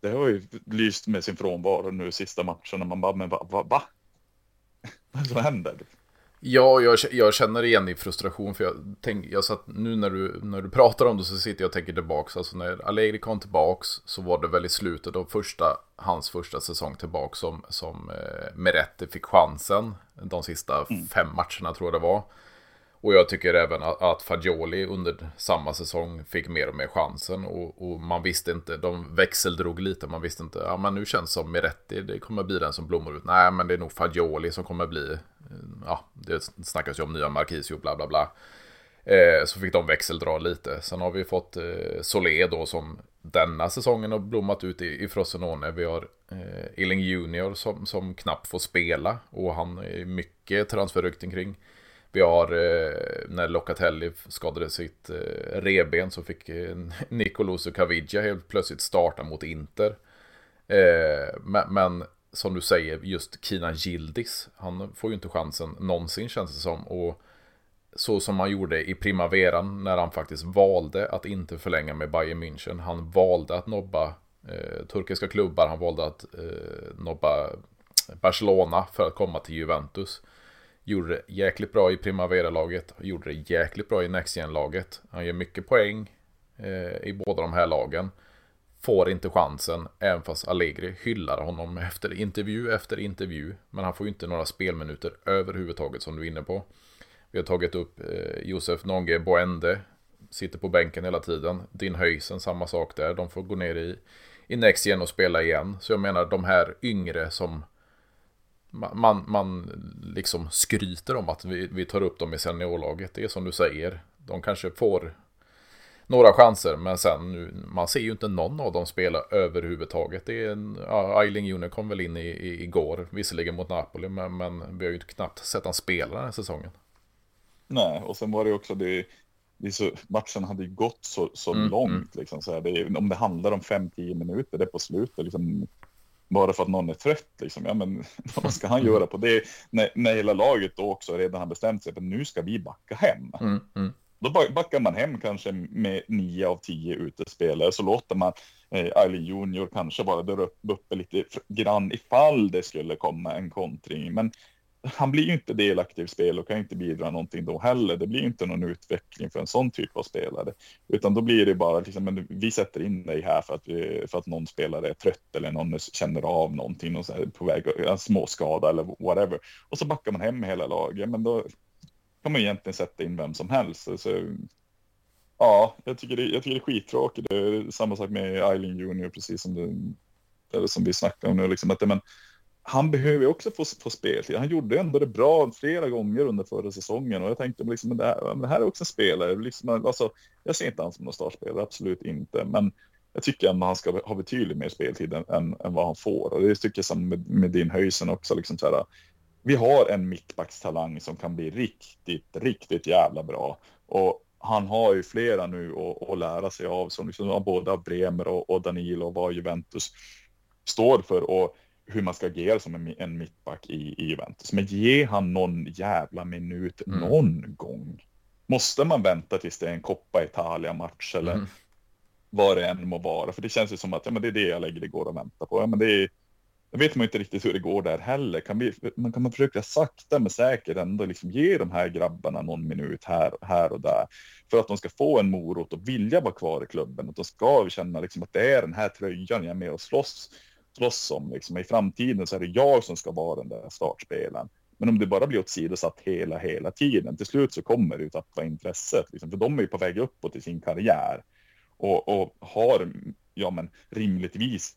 det har ju lyst med sin frånvaro nu sista matchen när man bara, men va? va, va? Vad som händer? Ja, jag, jag känner igen i frustration, för jag tänk, jag satt, nu när du, när du pratar om det så sitter jag och tänker tillbaka. Alltså när Allegri kom tillbaka så var det väl i slutet av första, hans första säsong tillbaka som, som eh, Miretti fick chansen de sista mm. fem matcherna tror jag det var. Och jag tycker även att, att Fagioli under samma säsong fick mer och mer chansen. Och, och man visste inte, de växeldrog lite, man visste inte, ja men nu känns som Miretti, det kommer bli den som blommar ut. Nej, men det är nog Fagioli som kommer bli, ja det snackas ju om nya Marquisio, bla bla bla. Eh, så fick de växeldra lite. Sen har vi fått eh, Solé då som denna säsongen har blommat ut i, i Frosinone. Vi har eh, Illing Junior som, som knappt får spela och han är mycket transferrykten kring. Vi har, eh, när Locatelli skadade sitt eh, reben så fick eh, Nicolás och Caviglia helt plötsligt starta mot Inter. Eh, men, men som du säger, just Kenan Yıldız, han får ju inte chansen någonsin känns det som. Och så som han gjorde i primaveran när han faktiskt valde att inte förlänga med Bayern München. Han valde att nobba eh, turkiska klubbar, han valde att eh, nobba Barcelona för att komma till Juventus. Gjorde det jäkligt bra i Primavera-laget. Gjorde det jäkligt bra i Next Gen-laget. Han ger mycket poäng eh, i båda de här lagen. Får inte chansen, även fast Allegri hyllar honom efter intervju efter intervju. Men han får ju inte några spelminuter överhuvudtaget, som du är inne på. Vi har tagit upp eh, Josef Nonge Boende. Sitter på bänken hela tiden. Dean Huijsen, samma sak där. De får gå ner i, i Next Gen och spela igen. Så jag menar, de här yngre som... Man, man liksom skryter om att vi, vi tar upp dem i seniorlaget. Det är som du säger. De kanske får några chanser. Men sen, nu, man ser ju inte någon av dem spela överhuvudtaget. Det är en, ja, Illing Junior kom väl in i, i, igår. Visserligen mot Napoli. Men, men vi har ju knappt sett han spela den här säsongen. Nej, och sen var det också det... det så, matchen hade ju gått så, så mm, långt. Liksom, så här. Det, om det handlar om fem till tio minuter, det är på slutet liksom... Bara för att någon är trött, liksom. Ja, men vad ska han göra på det? När, när hela laget då också redan har bestämt sig för att nu ska vi backa hem. Mm, mm. Då backar man hem kanske med nio av tio utespelare. Så låter man eh, Illing Junior kanske bara dra upp, uppe lite grann ifall det skulle komma en kontring. Men han blir ju inte delaktig i spel och kan inte bidra någonting då heller. Det blir ju inte någon utveckling för en sån typ av spelare. Utan då blir det bara, liksom, men vi sätter in dig här för att, vi, för att någon spelare är trött eller någon känner av någonting, någon är på väg, en småskada eller whatever. Och så backar man hem hela laget. Men då kan man egentligen sätta in vem som helst. Så, ja, jag tycker, det, jag tycker det är skittråkigt. Det är samma sak med Illing Junior, precis som, det, eller som vi snackade om nu. Liksom, att, men, han behöver också få, få spel. Han gjorde ändå det bra flera gånger under förra säsongen. Och jag tänkte, liksom, det, här, det här är också en spelare. Liksom, alltså, jag ser inte han som någon startspelare, absolut inte. Men jag tycker ändå han ska ha betydligt mer speltid än, än, än vad han får. Och det tycker jag som med, med Dean Huijsen också. Liksom, så här, vi har en mittbackstalang som kan bli riktigt, riktigt jävla bra. Och han har ju flera nu att, att lära sig av. Som liksom, både Bremer och, och Danilo och vad Juventus står för. Och hur man ska agera som en, en mittback i, i Juventus. Men ge han någon jävla minut mm. någon gång. Måste man vänta tills det är en Coppa Italia-match eller mm. vad det än må vara? För det känns ju som att ja, men det är det jag lägger det går att vänta på. Ja, men det är, jag vet man inte riktigt hur det går där heller. Kan, vi, man, kan man försöka sakta men säkert ändå liksom ge de här grabbarna någon minut här, här och där. För att de ska få en morot och vilja vara kvar i klubben. Att de ska känna liksom att det är den här tröjan jag är med och slåss. slåss om. Liksom. I framtiden så är det jag som ska vara den där startspelaren. Men om det bara blir åtsidosatt hela, hela tiden, till slut så kommer det att tappa intresset. Liksom. För de är ju på väg uppåt i sin karriär. Och, och har ja, men, rimligtvis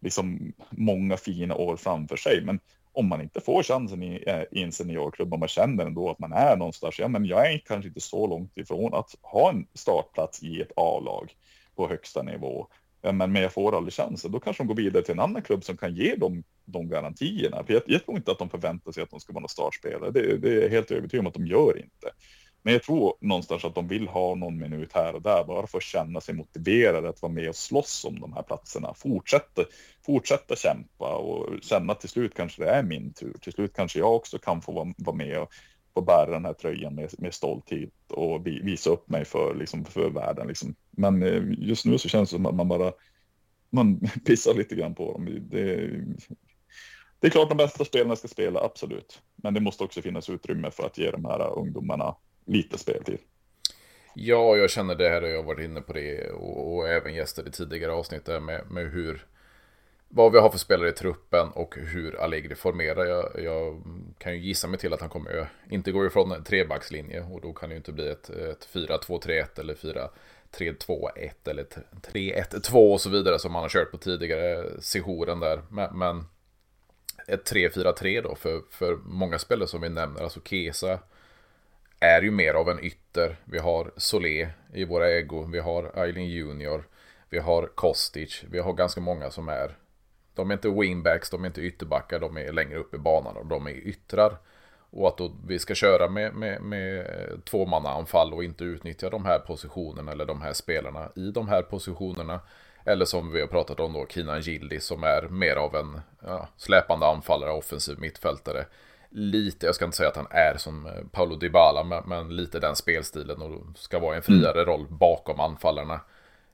liksom, många fina år framför sig. Men om man inte får chansen i, i en seniorklubb och man känner ändå att man är någonstans. Ja, men jag är kanske inte så långt ifrån att ha en startplats i ett A-lag på högsta nivå. Men, men jag får aldrig chansen. Då kanske de går vidare till en annan klubb som kan ge dem de garantierna. För jag, jag tror inte att de förväntar sig att de ska vara någon startspelare. Det, det är helt övertygad om att de gör inte. Men jag tror någonstans att de vill ha någon minut här och där bara för att känna sig motiverade att vara med och slåss om de här platserna. Fortsätta, fortsätta kämpa och känna att till slut kanske det är min tur. Till slut kanske jag också kan få vara med och få bära den här tröjan med, med stolthet och visa upp mig för, liksom, för världen. Liksom. Men just nu så känns det som att man bara man pissar lite grann på dem. Det, det är klart de bästa spelarna ska spela, absolut. Men det måste också finnas utrymme för att ge de här ungdomarna lite spel till. Ja, jag känner det här och jag har varit inne på det och, och även gäster i tidigare avsnitt där med, med hur vad vi har för spelare i truppen och hur Allegri formerar. Jag, jag kan ju gissa mig till att han kommer inte gå ifrån en trebackslinje och då kan det ju inte bli ett, ett fyra två tre ett eller fyra tre två ett eller tre ett två och så vidare som han har kört på tidigare sessionen där. Men, men ett tre fyra tre då för, för många spelare som vi nämner, alltså Chiesa är ju mer av en ytter. Vi har Solé i våra ego. Vi har Illing Junior. Vi har Kostic. Vi har ganska många som är... De är inte wingbacks, de är inte ytterbackar. De är längre upp i banan och de är yttrar. Och att då vi ska köra med, med, med tvåmannaanfall och inte utnyttja de här positionerna eller de här spelarna i de här positionerna. Eller som vi har pratat om då, Kenan Yıldız som är mer av en ja, släpande anfallare, offensiv mittfältare. Lite, jag ska inte säga att han är som Paolo Dybala, men lite den spelstilen och ska vara en friare roll bakom anfallarna.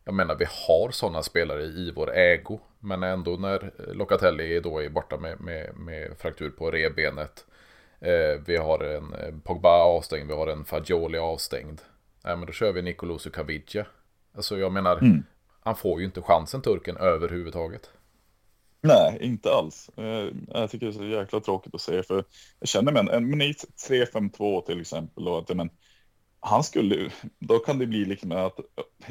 Jag menar, vi har sådana spelare i vår ägo, men ändå när Locatelli då är borta med, med, med fraktur på revbenet, eh, vi har en Pogba avstängd, vi har en Fagioli avstängd. Nej, men då kör vi Nicolás Kaviccia. Alltså jag menar, mm. han får ju inte chansen, turken, överhuvudtaget. Nej, inte alls. Jag tycker det är så jäkla tråkigt att se. För jag känner mig en minut tre fem två till exempel. Och att, men, han skulle, då kan det bli liksom att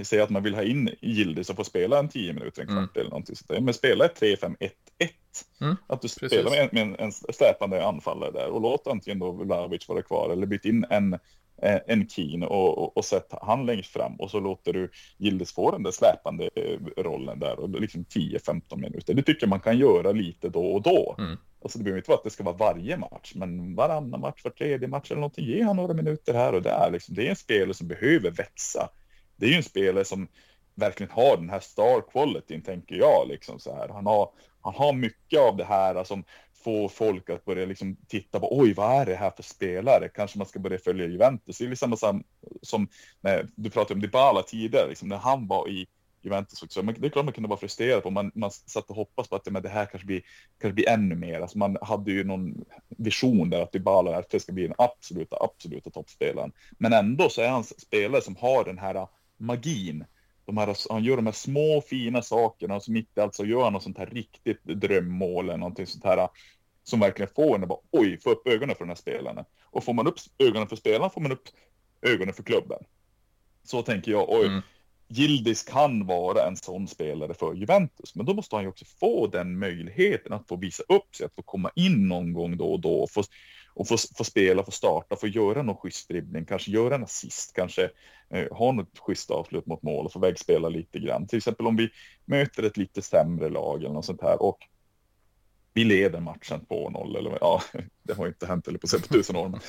säga att man vill ha in Yıldız och få spela en tio minuter, en kvart mm. eller någonting sånt där. Men spela ett tre fem ett ett. Mm, att du precis. Spelar med, med en, en släpande anfallare där. Och låt antingen då Vlahovic vara kvar eller byt in en... en kin och, och, och sätta han längst fram och så låter du Yıldız få den där släpande rollen där och liksom tio femton minuter. Det tycker man kan göra lite då och då. Mm. Alltså det behöver inte vara att det ska vara varje match, men varannan match, var tredje match eller någonting, ge han några minuter här och där. Liksom, det är en spelare som behöver växa. Det är ju en spelare som verkligen har den här star qualityn, tänker jag. Liksom så här. Han, har, han har mycket av det här som alltså, få folk att börja liksom titta på oj, vad är det här för spelare? Kanske man ska börja följa Juventus. Det är liksom samma som när du pratade om Dybala tidigare. Liksom, när han var i Juventus också. Men det är klart man kunde vara frustrerad på. Man, man satt och hoppas på att men det här kanske blir, kanske blir ännu mer. Alltså, man hade ju någon vision där att Dybala att det ska bli den absoluta, absoluta toppspelaren. Men ändå så är han spelare som har den här magin. De här, han gör de här små fina sakerna och så mitt alltså gör han något sånt här riktigt drömmål eller någonting sånt här som verkligen får en att bara, oj, få upp ögonen för den här spelaren. Och får man upp ögonen för spelaren får man upp ögonen för klubben. Så tänker jag, oj, mm. Yıldız kan vara en sån spelare för Juventus, men då måste han ju också få den möjligheten att få visa upp sig, att få komma in någon gång då och då och få, och få, få spela, få starta, få göra någon schysst dribbling, kanske göra en assist, kanske eh, ha något schysst avslut mot mål och få vägspela lite grann. Till exempel om vi möter ett lite sämre lag eller något sånt här och vi leder matchen på noll eller ja, det har inte hänt eller på sätt tusen år. Men,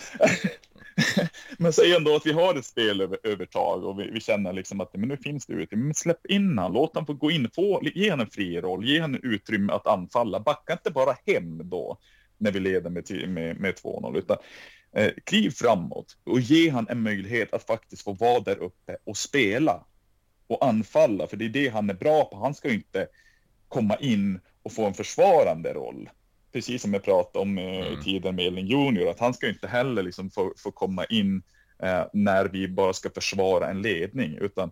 men säg ändå att vi har ett spelövertag och vi, vi känner liksom att men nu finns det ute. Men släpp in han, låt han få gå in, få, ge han en fri roll, ge han utrymme att anfalla. Backa inte bara hem då när vi leder med, med, med två noll utan eh, kliv framåt och ge han en möjlighet att faktiskt få vara där uppe och spela och anfalla. För det är det han är bra på. Han ska ju inte komma in och få en försvarande roll. Precis som jag pratade om eh, mm. tiden med Illing Junior. Att han ska inte heller liksom få, få komma in eh, när vi bara ska försvara en ledning. Utan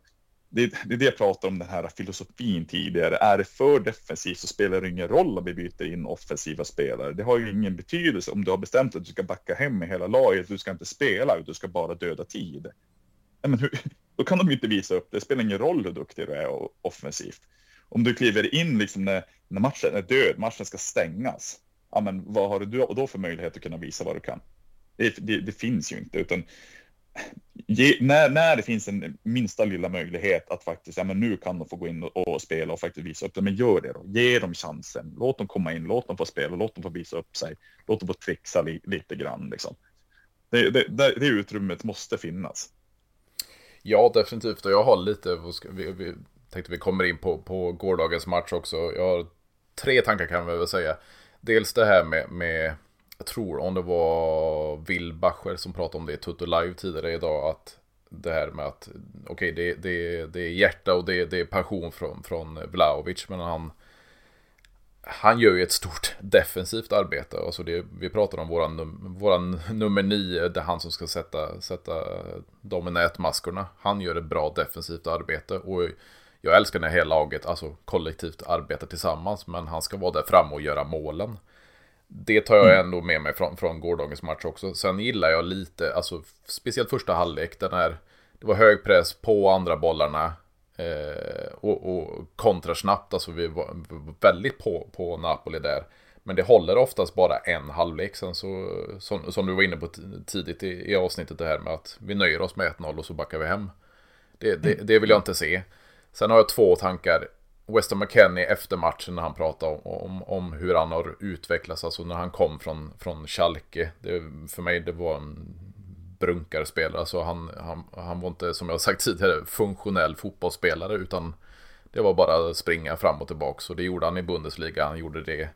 det, det är det jag pratar om den här filosofin tidigare. Är det för defensivt så spelar det ingen roll om vi byter in offensiva spelare. Det har ju ingen betydelse om du har bestämt att du ska backa hem med hela laget. Du ska inte spela, du ska bara döda tid. Nej, men hur, då kan de ju inte visa upp det. Det spelar ingen roll hur duktig du är och offensivt. Om du kliver in liksom när, när matchen är död, matchen ska stängas. Ja, men vad har du då för möjlighet att kunna visa vad du kan? Det, det, det finns ju inte. Utan ge, när, när det finns en minsta lilla möjlighet att faktiskt, ja men nu kan de få gå in och, och spela och faktiskt visa upp det. Men gör det då. Ge dem chansen. Låt dem komma in, låt dem få spela, låt dem få visa upp sig. Låt dem få trixa li, lite grann liksom. Det, det, det, det utrymmet måste finnas. Ja, definitivt. Och jag har lite, vi, vi tänkte vi kommer in på, på gårdagens match också. Jag har tre tankar kan vi väl säga. Dels det här med, med jag tror om det var Wilbacher som pratade om det i Tutto Live tidigare idag, att det här med att okej, okay, det, det, det är hjärta och det, det är passion från, från Vlahovic, men han han gör ju ett stort defensivt arbete. Alltså det, vi pratar om våran, num, våran nummer nio, det är han som ska sätta, sätta de i nätmaskorna. Han gör ett bra defensivt arbete och jag älskar när hela laget, alltså kollektivt, arbetar tillsammans, men han ska vara där fram och göra målen. Det tar jag ändå med mig från, från gårdagens match också. Sen gillar jag lite, alltså speciellt första halvlek, den här, det var hög press på andra bollarna eh, och, och kontrasnabbt, alltså vi var väldigt på, på Napoli där. Men det håller oftast bara en halvlek. Sen så, som, som du var inne på tidigt i, i avsnittet det här med att vi nöjer oss med ett noll och så backar vi hem. Det, det, det vill jag inte se. Sen har jag två tankar. Weston McKennie efter matchen när han pratade om, om, om hur han har utvecklats, alltså när han kom från, från Schalke. Det, för mig det var en brunkarspelare, alltså han, han, han var inte, som jag sagt tidigare, funktionell fotbollsspelare, utan det var bara springa fram och tillbaka. Så det gjorde han i Bundesliga, han gjorde det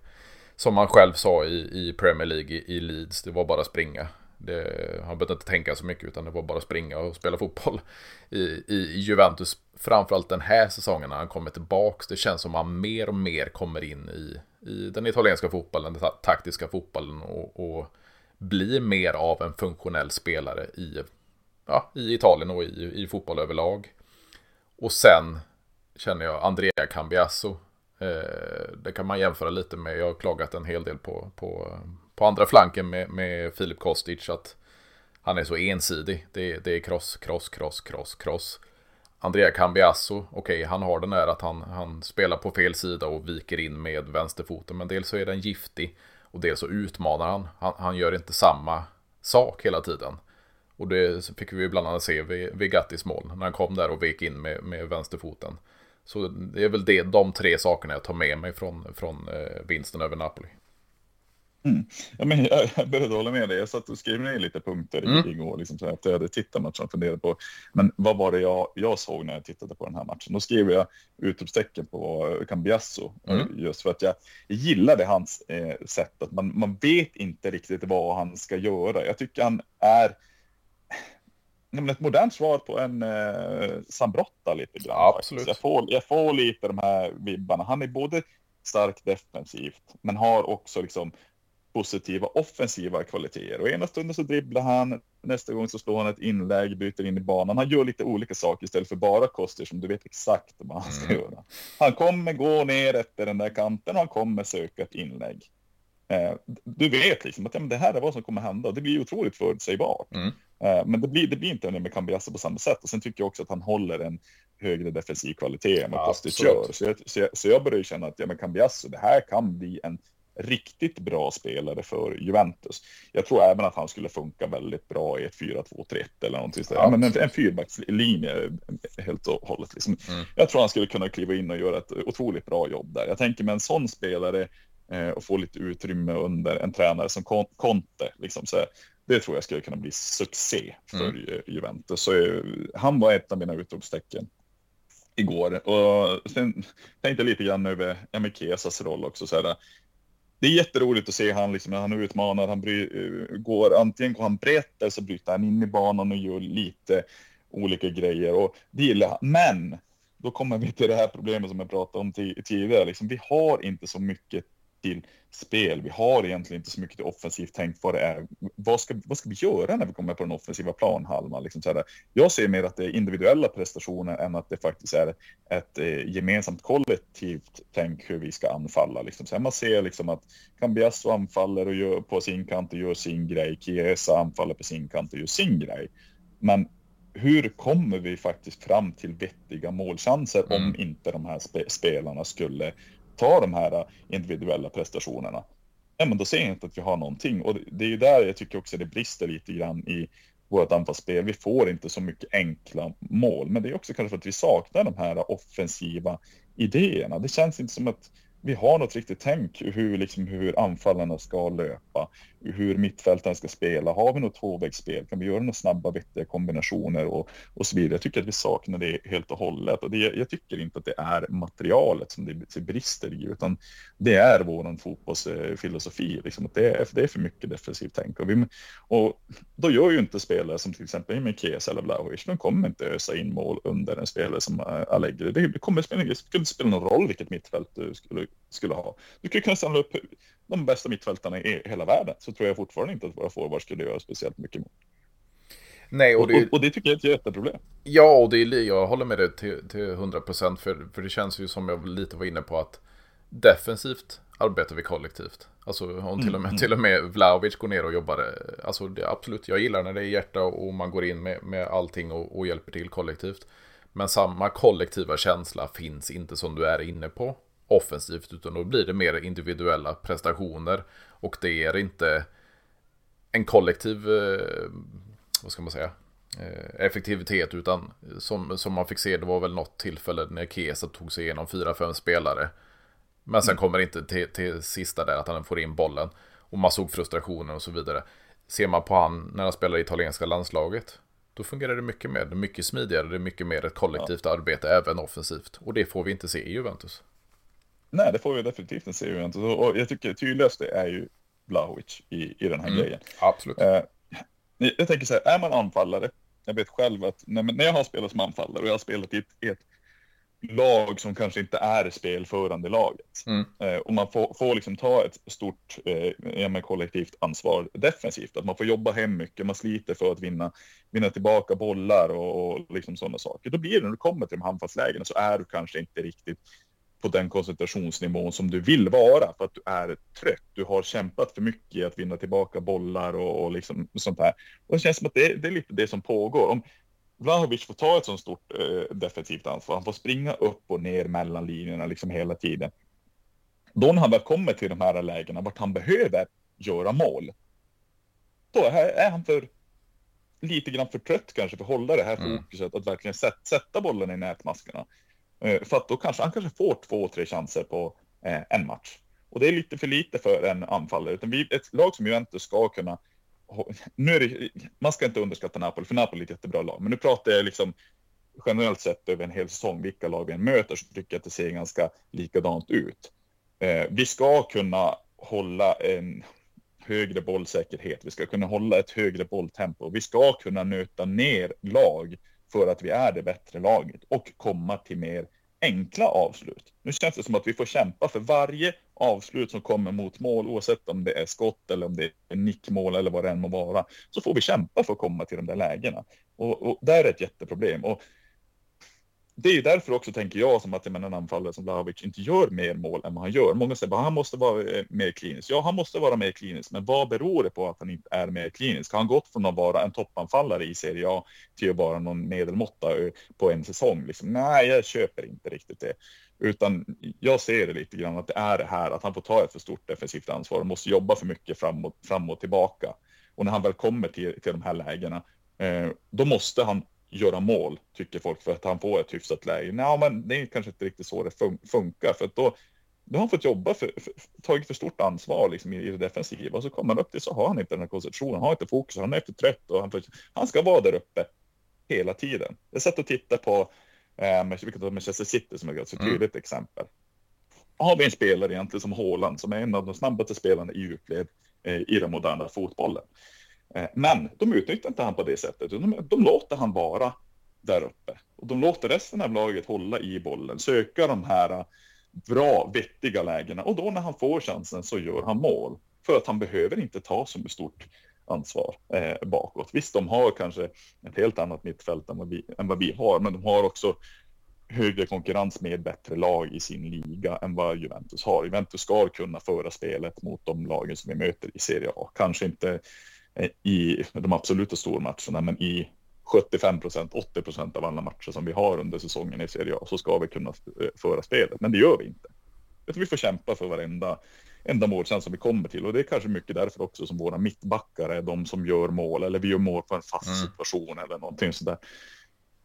som han själv sa i, i Premier League i, i Leeds, det var bara springa. Det, han behövde inte tänka så mycket, utan det var bara springa och spela fotboll i, i Juventus. Framförallt den här säsongen när han kommer tillbaka, det känns som att han mer och mer kommer in i, i den italienska fotbollen, den taktiska fotbollen, och, och blir mer av en funktionell spelare i, ja, i Italien och i, i fotboll överlag. Och sen känner jag Andrea Cambiasso, eh, det kan man jämföra lite med, jag har klagat en hel del på, på På andra flanken med, med Filip Kostic, att han är så ensidig. Det, det är cross, cross, cross, cross, cross. Andrea Cambiasso, okej, okay, han har den här att han, han spelar på fel sida och viker in med vänsterfoten. Men dels så är den giftig och dels så utmanar han. Han, han gör inte samma sak hela tiden. Och det fick vi bland annat se vid, vid Gattis mål, när han kom där och vek in med, med vänsterfoten. Så det är väl det, de tre sakerna jag tar med mig från, från eh, vinsten över Napoli. Mm. Ja, men jag, jag behövde hålla med dig. Jag satt och skrev ner lite punkter mm. igår liksom, så här, efter jag hade tittat matchen och funderade på men vad var det jag, jag såg när jag tittade på den här matchen. Då skrev jag utropstecken på Cambiasso mm. just för att jag gillade hans eh, sätt att man, man vet inte riktigt vad han ska göra. Jag tycker han är men ett modernt svar på en eh, Sambrotta lite grann. Ja, absolut. Jag, får, jag får lite de här vibbarna. Han är både starkt defensivt men har också liksom positiva, offensiva kvaliteter. Och ena stunden så dribblar han, nästa gång så slår han ett inlägg, byter in i banan. Han gör lite olika saker istället för bara koster som du vet exakt vad han ska mm. göra. Han kommer gå ner efter den där kanten och han kommer söka ett inlägg. Eh, du vet liksom att ja, men det här är vad som kommer hända. Det blir otroligt förutsägbart. Mm. Eh, men det blir, det blir inte en med Cambiasso på samma sätt. Och sen tycker jag också att han håller en högre defensiv kvalitet än vad ja, Kostic gör. Så jag, så, jag, så jag börjar känna att ja, men Cambiasso, det här kan bli en riktigt bra spelare för Juventus. Jag tror även att han skulle funka väldigt bra i ett fyra två tre ett eller någonting sådär. Ja, men en, en fyrbackslinje helt och hållet. Liksom. Mm. Jag tror han skulle kunna kliva in och göra ett otroligt bra jobb där. Jag tänker med en sån spelare eh, och få lite utrymme under en tränare som Con- Conte. Liksom, så det tror jag skulle kunna bli succé för mm. Juventus. Så, eh, han var ett av mina utropstecken igår. Och sen tänkte jag lite grann över Chiesas roll också. Så här, det är jätteroligt att se han liksom, när han utmanar, han bry- går, antingen går han brett eller så bryter han in i banan och gör lite olika grejer och det gillar han. Men då kommer vi till det här problemet som jag pratade om t- tidigare. Liksom, vi har inte så mycket till spel, vi har egentligen inte så mycket till offensivt tänkt vad det är. Vad ska, vad ska vi göra när vi kommer på den offensiva planhalvan? Liksom, så här, jag ser mer att det är individuella prestationer än att det faktiskt är ett, ett eh, gemensamt kollektivt tänk hur vi ska anfalla. Liksom. Så här, man ser liksom, att Cambiasso anfaller och gör, på sin kant och gör sin grej, Chiesa anfaller på sin kant och gör sin grej. Men hur kommer vi faktiskt fram till vettiga målchanser mm. om inte de här spe- spelarna skulle ta de här individuella prestationerna? Ja, men då ser jag inte att vi har någonting. Och det är ju där jag tycker också det brister lite grann i vårt anfallsspel. Vi får inte så mycket enkla mål. Men det är också kanske för att vi saknar de här offensiva idéerna. Det känns inte som att vi har något riktigt tänk hur, liksom, hur anfallarna ska löpa, hur mittfältarna ska spela. Har vi något tvåvägsspel? Kan vi göra några snabba, vettiga kombinationer och, och så vidare? Jag tycker att vi saknar det helt och hållet. Och det, jag tycker inte att det är materialet som det brister i, utan det är vår fotbollsfilosofi. Liksom, att det, är, det är för mycket defensivt tänk. Och, vi, och då gör ju inte spelare som till exempel med Chiesa eller Vlahovic, de kommer inte ösa in mål under en spelare som Allegri. Det kommer spela, det skulle inte spela någon roll vilket mittfält du skulle, skulle ha. Du skulle kunna samla upp de bästa mittfältarna i hela världen, så tror jag fortfarande inte att våra forwards skulle göra speciellt mycket mål. Nej, och, det, och, och, och det tycker jag är ett jätteproblem. Ja, och det är, jag håller med dig till, till hundra procent, för, för det känns ju som jag lite var inne på att defensivt arbetar vi kollektivt. Alltså om till och med, mm. till och med Vlahovic går ner och jobbar. Alltså det, absolut, jag gillar när det är hjärta och man går in med, med allting och, och hjälper till kollektivt. Men samma kollektiva känsla finns inte som du är inne på offensivt, utan då blir det mer individuella prestationer. Och det är inte en kollektiv, vad ska man säga, effektivitet, utan som, som man fick se, det var väl något tillfälle när Chiesa tog sig igenom fyra fem spelare. Men sen kommer det inte till, till sista där att han får in bollen. Och man såg frustrationen och så vidare. Ser man på han när han spelar i italienska landslaget, då fungerar det mycket mer. Det är mycket smidigare, det är mycket mer ett kollektivt ja. arbete, även offensivt. Och det får vi inte se i Juventus. Nej, det får vi definitivt inte se i Juventus. Och jag tycker tydligast det är ju Blahovic i, i den här mm, grejen. Absolut. Eh, jag tänker så här, är man anfallare? Jag vet själv att när, när jag har spelat som anfallare och jag har spelat i ett, ett lag som kanske inte är spelförande laget. Mm. Eh, och man får, får liksom ta ett stort eh, kollektivt ansvar defensivt. Att man får jobba hem mycket, man sliter för att vinna, vinna tillbaka bollar och, och liksom sådana saker. Då blir det, när du kommer till de handfallslägena, så är du kanske inte riktigt på den koncentrationsnivån som du vill vara, för att du är trött. Du har kämpat för mycket i att vinna tillbaka bollar och, och liksom sånt här. Och det känns som att det, det är lite det som pågår. Om Vlahovic får ta ett sånt stort eh, defensivt ansvar, han får springa upp och ner mellan linjerna liksom hela tiden, då när han väl kommer till de här lägena vart han behöver göra mål, då är han för lite grann för trött kanske för att hålla det här fokuset, mm. att verkligen sätt, sätta bollen i nätmaskerna, eh, för att då kanske han kanske får två, tre chanser på eh, en match, och det är lite för lite för en anfallare. Utan vi, ett lag som Juventus ska kunna, nu är det, man ska inte underskatta Napoli, för Napoli är ett jättebra lag, men nu pratar jag liksom generellt sett över en hel säsong, vilka lag vi än möter, så tycker jag att det ser ganska likadant ut. Eh, vi ska kunna hålla en högre bollsäkerhet, vi ska kunna hålla ett högre bolltempo, vi ska kunna nöta ner lag för att vi är det bättre laget och komma till mer enkla avslut. Nu känns det som att vi får kämpa för varje avslut som kommer mot mål, oavsett om det är skott eller om det är nickmål eller vad det än må vara, så får vi kämpa för att komma till de där lägena. Och, och där är ett jätteproblem. Och det är ju därför också, tänker jag, som att en anfallare som Vlahovic inte gör mer mål än vad han gör. Många säger att han måste vara mer klinisk. Ja, han måste vara mer klinisk, men vad beror det på att han inte är mer klinisk? Har han gått från att vara en toppanfallare i Serie A till att vara någon medelmåtta på en säsong? Liksom, nej, jag köper inte riktigt det. Utan jag ser det lite grann att det är det här att han får ta ett för stort defensivt ansvar och måste jobba för mycket framåt, fram och tillbaka. Och när han väl kommer till, till de här lägena, eh, då måste han göra mål, tycker folk, för att han får ett hyfsat läge. Nej, men det är kanske inte riktigt så det fun- funkar, för att då, då har han fått jobba för, för, tagit för stort ansvar liksom i, i det defensiva, och så kommer han upp till, så har han inte den här koncentrationen, han har inte fokus, han är efter trött och han, får, han ska vara där uppe hela tiden. Jag satt och tittade på eh, Manchester City som är ett så tydligt mm. exempel. Har vi en spelare egentligen som Haaland, som är en av de snabbaste spelarna i djupled eh, i den moderna fotbollen. Men de utnyttjar inte han på det sättet. De, de låter han vara där uppe. Och de låter resten av laget hålla i bollen. Söka de här bra, vettiga lägena. Och då när han får chansen så gör han mål. För att han behöver inte ta så stort ansvar eh, bakåt. Visst, de har kanske ett helt annat mittfält än vad, vi, än vad vi har. Men de har också högre konkurrens med bättre lag i sin liga än vad Juventus har. Juventus ska kunna föra spelet mot de lagen som vi möter i Serie A. Kanske inte i de absoluta stormatcherna, men i sjuttiofem procent, åttio procent av alla matcher som vi har under säsongen i Serie A så ska vi kunna föra spelet, men det gör vi inte. Vi får kämpa för varenda enda målchans som vi kommer till, och det är kanske mycket därför också som våra mittbackar är de som gör mål, eller vi gör mål på en fast situation mm. eller någonting sådär.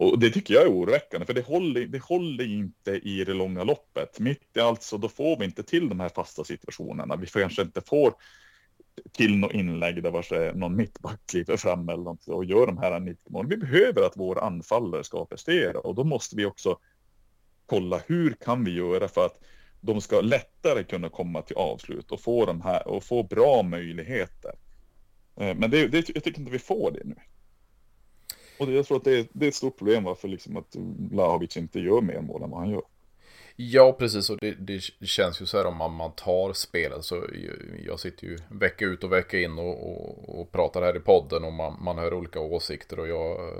Och det tycker jag är oroväckande, för det håller, det håller inte i det långa loppet. Mitt i allt så då får vi inte till de här fasta situationerna. Vi kanske inte får till något inlägg där varse någon mittback kliver fram eller något och gör de här nittio mål. Vi behöver att våra anfallare ska prestera, och då måste vi också kolla hur kan vi göra för att de ska lättare kunna komma till avslut och få, de här, och få bra möjligheter. Men det, det, jag tycker inte vi får det nu. Och jag tror att det är, det är ett stort problem varför liksom att Vlahovic inte gör mer mål än vad han gör. Ja, precis. Och det, det känns ju så här om man, man tar spelet. Så jag sitter ju vecka ut och vecka in och, och, och pratar här i podden och man, man hör olika åsikter. Och jag,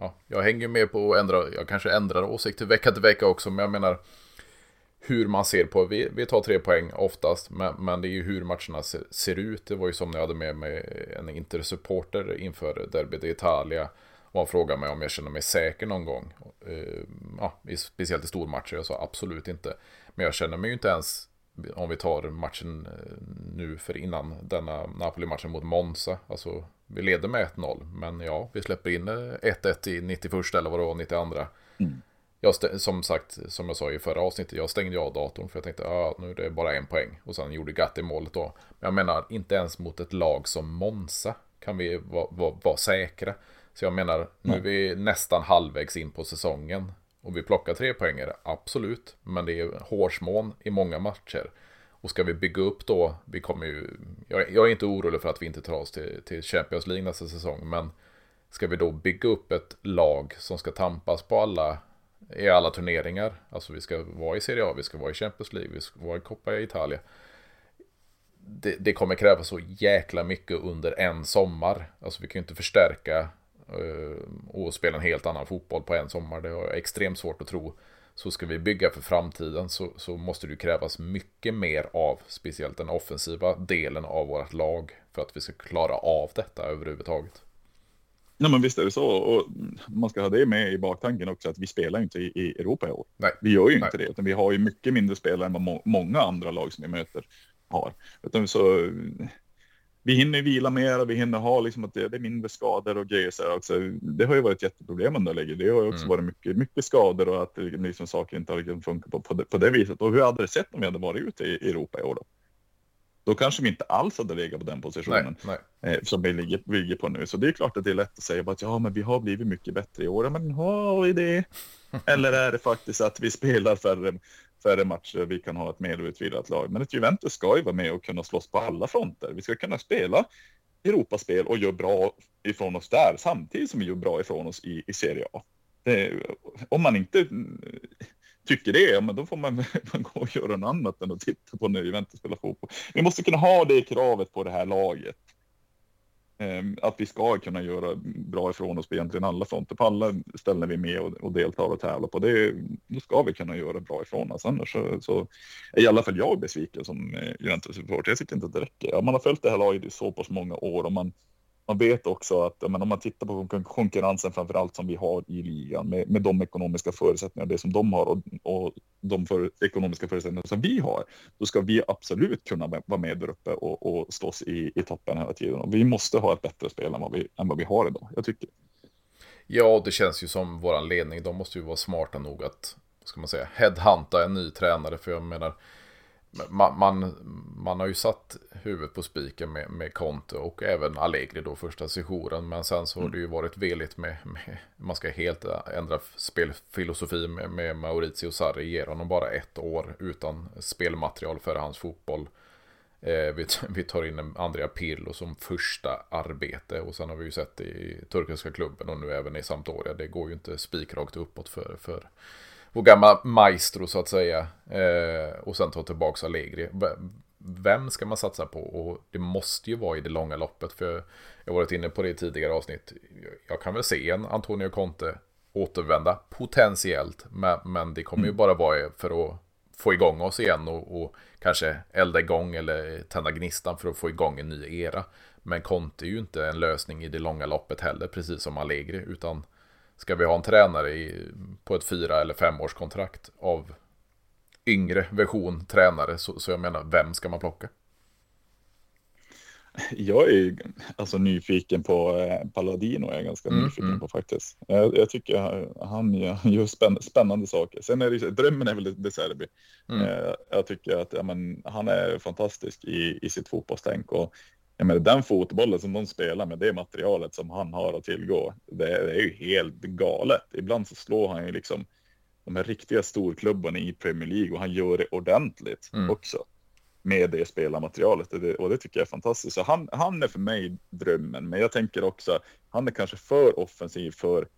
ja, jag hänger med på att ändra, jag kanske ändrar åsikter vecka till vecka också. Men jag menar hur man ser på, vi, vi tar tre poäng oftast. Men, men det är ju hur matcherna ser, ser ut. Det var ju som när jag hade med mig en intersupporter inför derbyt i Italia. Och han frågade mig om jag känner mig säker någon gång. Ja, speciellt i stormatcher. Jag sa absolut inte. Men jag känner mig ju inte ens, om vi tar matchen nu för innan denna Napoli-matchen mot Monza. Alltså, vi leder med ett noll. Men ja, vi släpper in ett ett i nittioförsta eller vad det var, nittioandra. Mm. Jag st- som sagt, som jag sa i förra avsnittet, jag stängde av datorn. För jag tänkte, ja, nu är det bara en poäng. Och sen gjorde Gatti målet då. Men jag menar, inte ens mot ett lag som Monza kan vi vara va- va säkra. Så jag menar, nu är vi nästan halvvägs in på säsongen. Och vi plockar tre poängare, absolut. Men det är hårsmån i många matcher. Och ska vi bygga upp då, vi kommer ju... Jag, jag är inte orolig för att vi inte tar oss till, till Champions League nästa säsong. Men ska vi då bygga upp ett lag som ska tampas på alla, i alla turneringar? Alltså vi ska vara i Serie A, vi ska vara i Champions League, vi ska vara i Coppa i Italien. Det, det kommer kräva så jäkla mycket under en sommar. Alltså vi kan ju inte förstärka... och spela en helt annan fotboll på en sommar. Det är extremt svårt att tro. Så ska vi bygga för framtiden så, så måste det krävas mycket mer av speciellt den offensiva delen av vårt lag för att vi ska klara av detta överhuvudtaget. Nej, men visst är det så, och man ska ha det med i baktanken också att vi spelar inte i, i Europa i år. Nej. Vi gör ju Nej. inte det, utan vi har ju mycket mindre spelare än vad må- många andra lag som vi möter har. Utan så... Vi hinner vila mer och vi hinner ha liksom att det, det är mindre skador och grejer. Så alltså, det har ju varit ett jätteproblem under läget. Det har ju också mm. varit mycket, mycket skador och att liksom, saker inte har liksom, funkat på, på, det, på det viset. Och hur hade det sett om vi hade varit ute i Europa i år då? Då kanske vi inte alls hade legat på den positionen nej, nej. Eh, som vi ligger, ligger på nu. Så det är klart att det är lätt att säga att ja, men vi har blivit mycket bättre i år. Men har vi det? Eller är det faktiskt att vi spelar färre, färre matcher, vi kan ha ett mer utvidat lag. Men ett Juventus ska ju vara med och kunna slåss på alla fronter. Vi ska kunna spela Europaspel och göra bra ifrån oss där samtidigt som vi gör bra ifrån oss i, i Serie A. Det, om man inte... tycker det, men då får man, man gå och göra något annat än att titta på nu Juventus spela fotboll. Vi måste kunna ha det kravet på det här laget. Ehm, att vi ska kunna göra bra ifrån oss på egentligen alla fronter. På alla ställen vi är med och, och deltar och tävlar på. Det, då ska vi kunna göra bra ifrån oss. Annars så, så är i alla fall jag besviken som Juventus-supporter. Jag tycker inte att det räcker. Ja, man har följt det här laget i så pass många år och man Man vet också att men om man tittar på konkurrensen framförallt som vi har i ligan med, med de ekonomiska förutsättningar det som de har och, och de för, ekonomiska förutsättningar som vi har, då ska vi absolut kunna vara med där uppe och, och slåss i, i toppen hela tiden. Och vi måste ha ett bättre spel än vad vi, än vad vi har idag, jag tycker. Ja, det känns ju som våran ledning, de måste ju vara smarta nog att, vad ska man säga, headhunta en ny tränare, för jag menar... Man, man, man har ju satt huvudet på spiken med, med Conte och även Allegri då första sessionen. Men sen så har det ju varit veligt med, med man ska helt ändra spelfilosofi med, med Maurizio Sarri. Ger honom bara ett år utan spelmaterial för hans fotboll. Eh, vi, vi tar in en Andrea Pirlo som första arbete. Och sen har vi ju sett i turkiska klubben och nu även i Sampdoria. Det går ju inte spikrakt uppåt för... för vår gamla maestro så att säga. Eh, och sen ta tillbaka Allegri. Vem ska man satsa på? Och det måste ju vara i det långa loppet. För jag har varit inne på det i tidigare avsnitt. Jag kan väl se en Antonio Conte återvända potentiellt. Men, men det kommer ju bara vara för att få igång oss igen. Och, och kanske elda igång eller tända gnistan för att få igång en ny era. Men Conte är ju inte en lösning i det långa loppet heller. Precis som Allegri. Utan... ska vi ha en tränare i, på ett fyra- eller femårskontrakt av yngre version tränare? Så, så jag menar, vem ska man plocka? Jag är alltså nyfiken på eh, Palladino är jag ganska mm, nyfiken mm. på faktiskt. Jag, jag tycker han gör, gör spänn, spännande saker. Sen är det, drömmen är väl De Zerbi. Mm. Eh, jag tycker att ja, men, han är fantastisk i, i sitt fotbollstänk. Och ja, men, den fotbollen som de spelar med, det materialet som han har att tillgå, det, det är ju helt galet. Ibland så slår han ju liksom de här riktiga storklubbarna i Premier League, och han gör det ordentligt mm. också. Med det spelarmaterialet, och det, och det tycker jag är fantastiskt. Så han, han är för mig drömmen. Men jag tänker också, han är kanske för offensiv för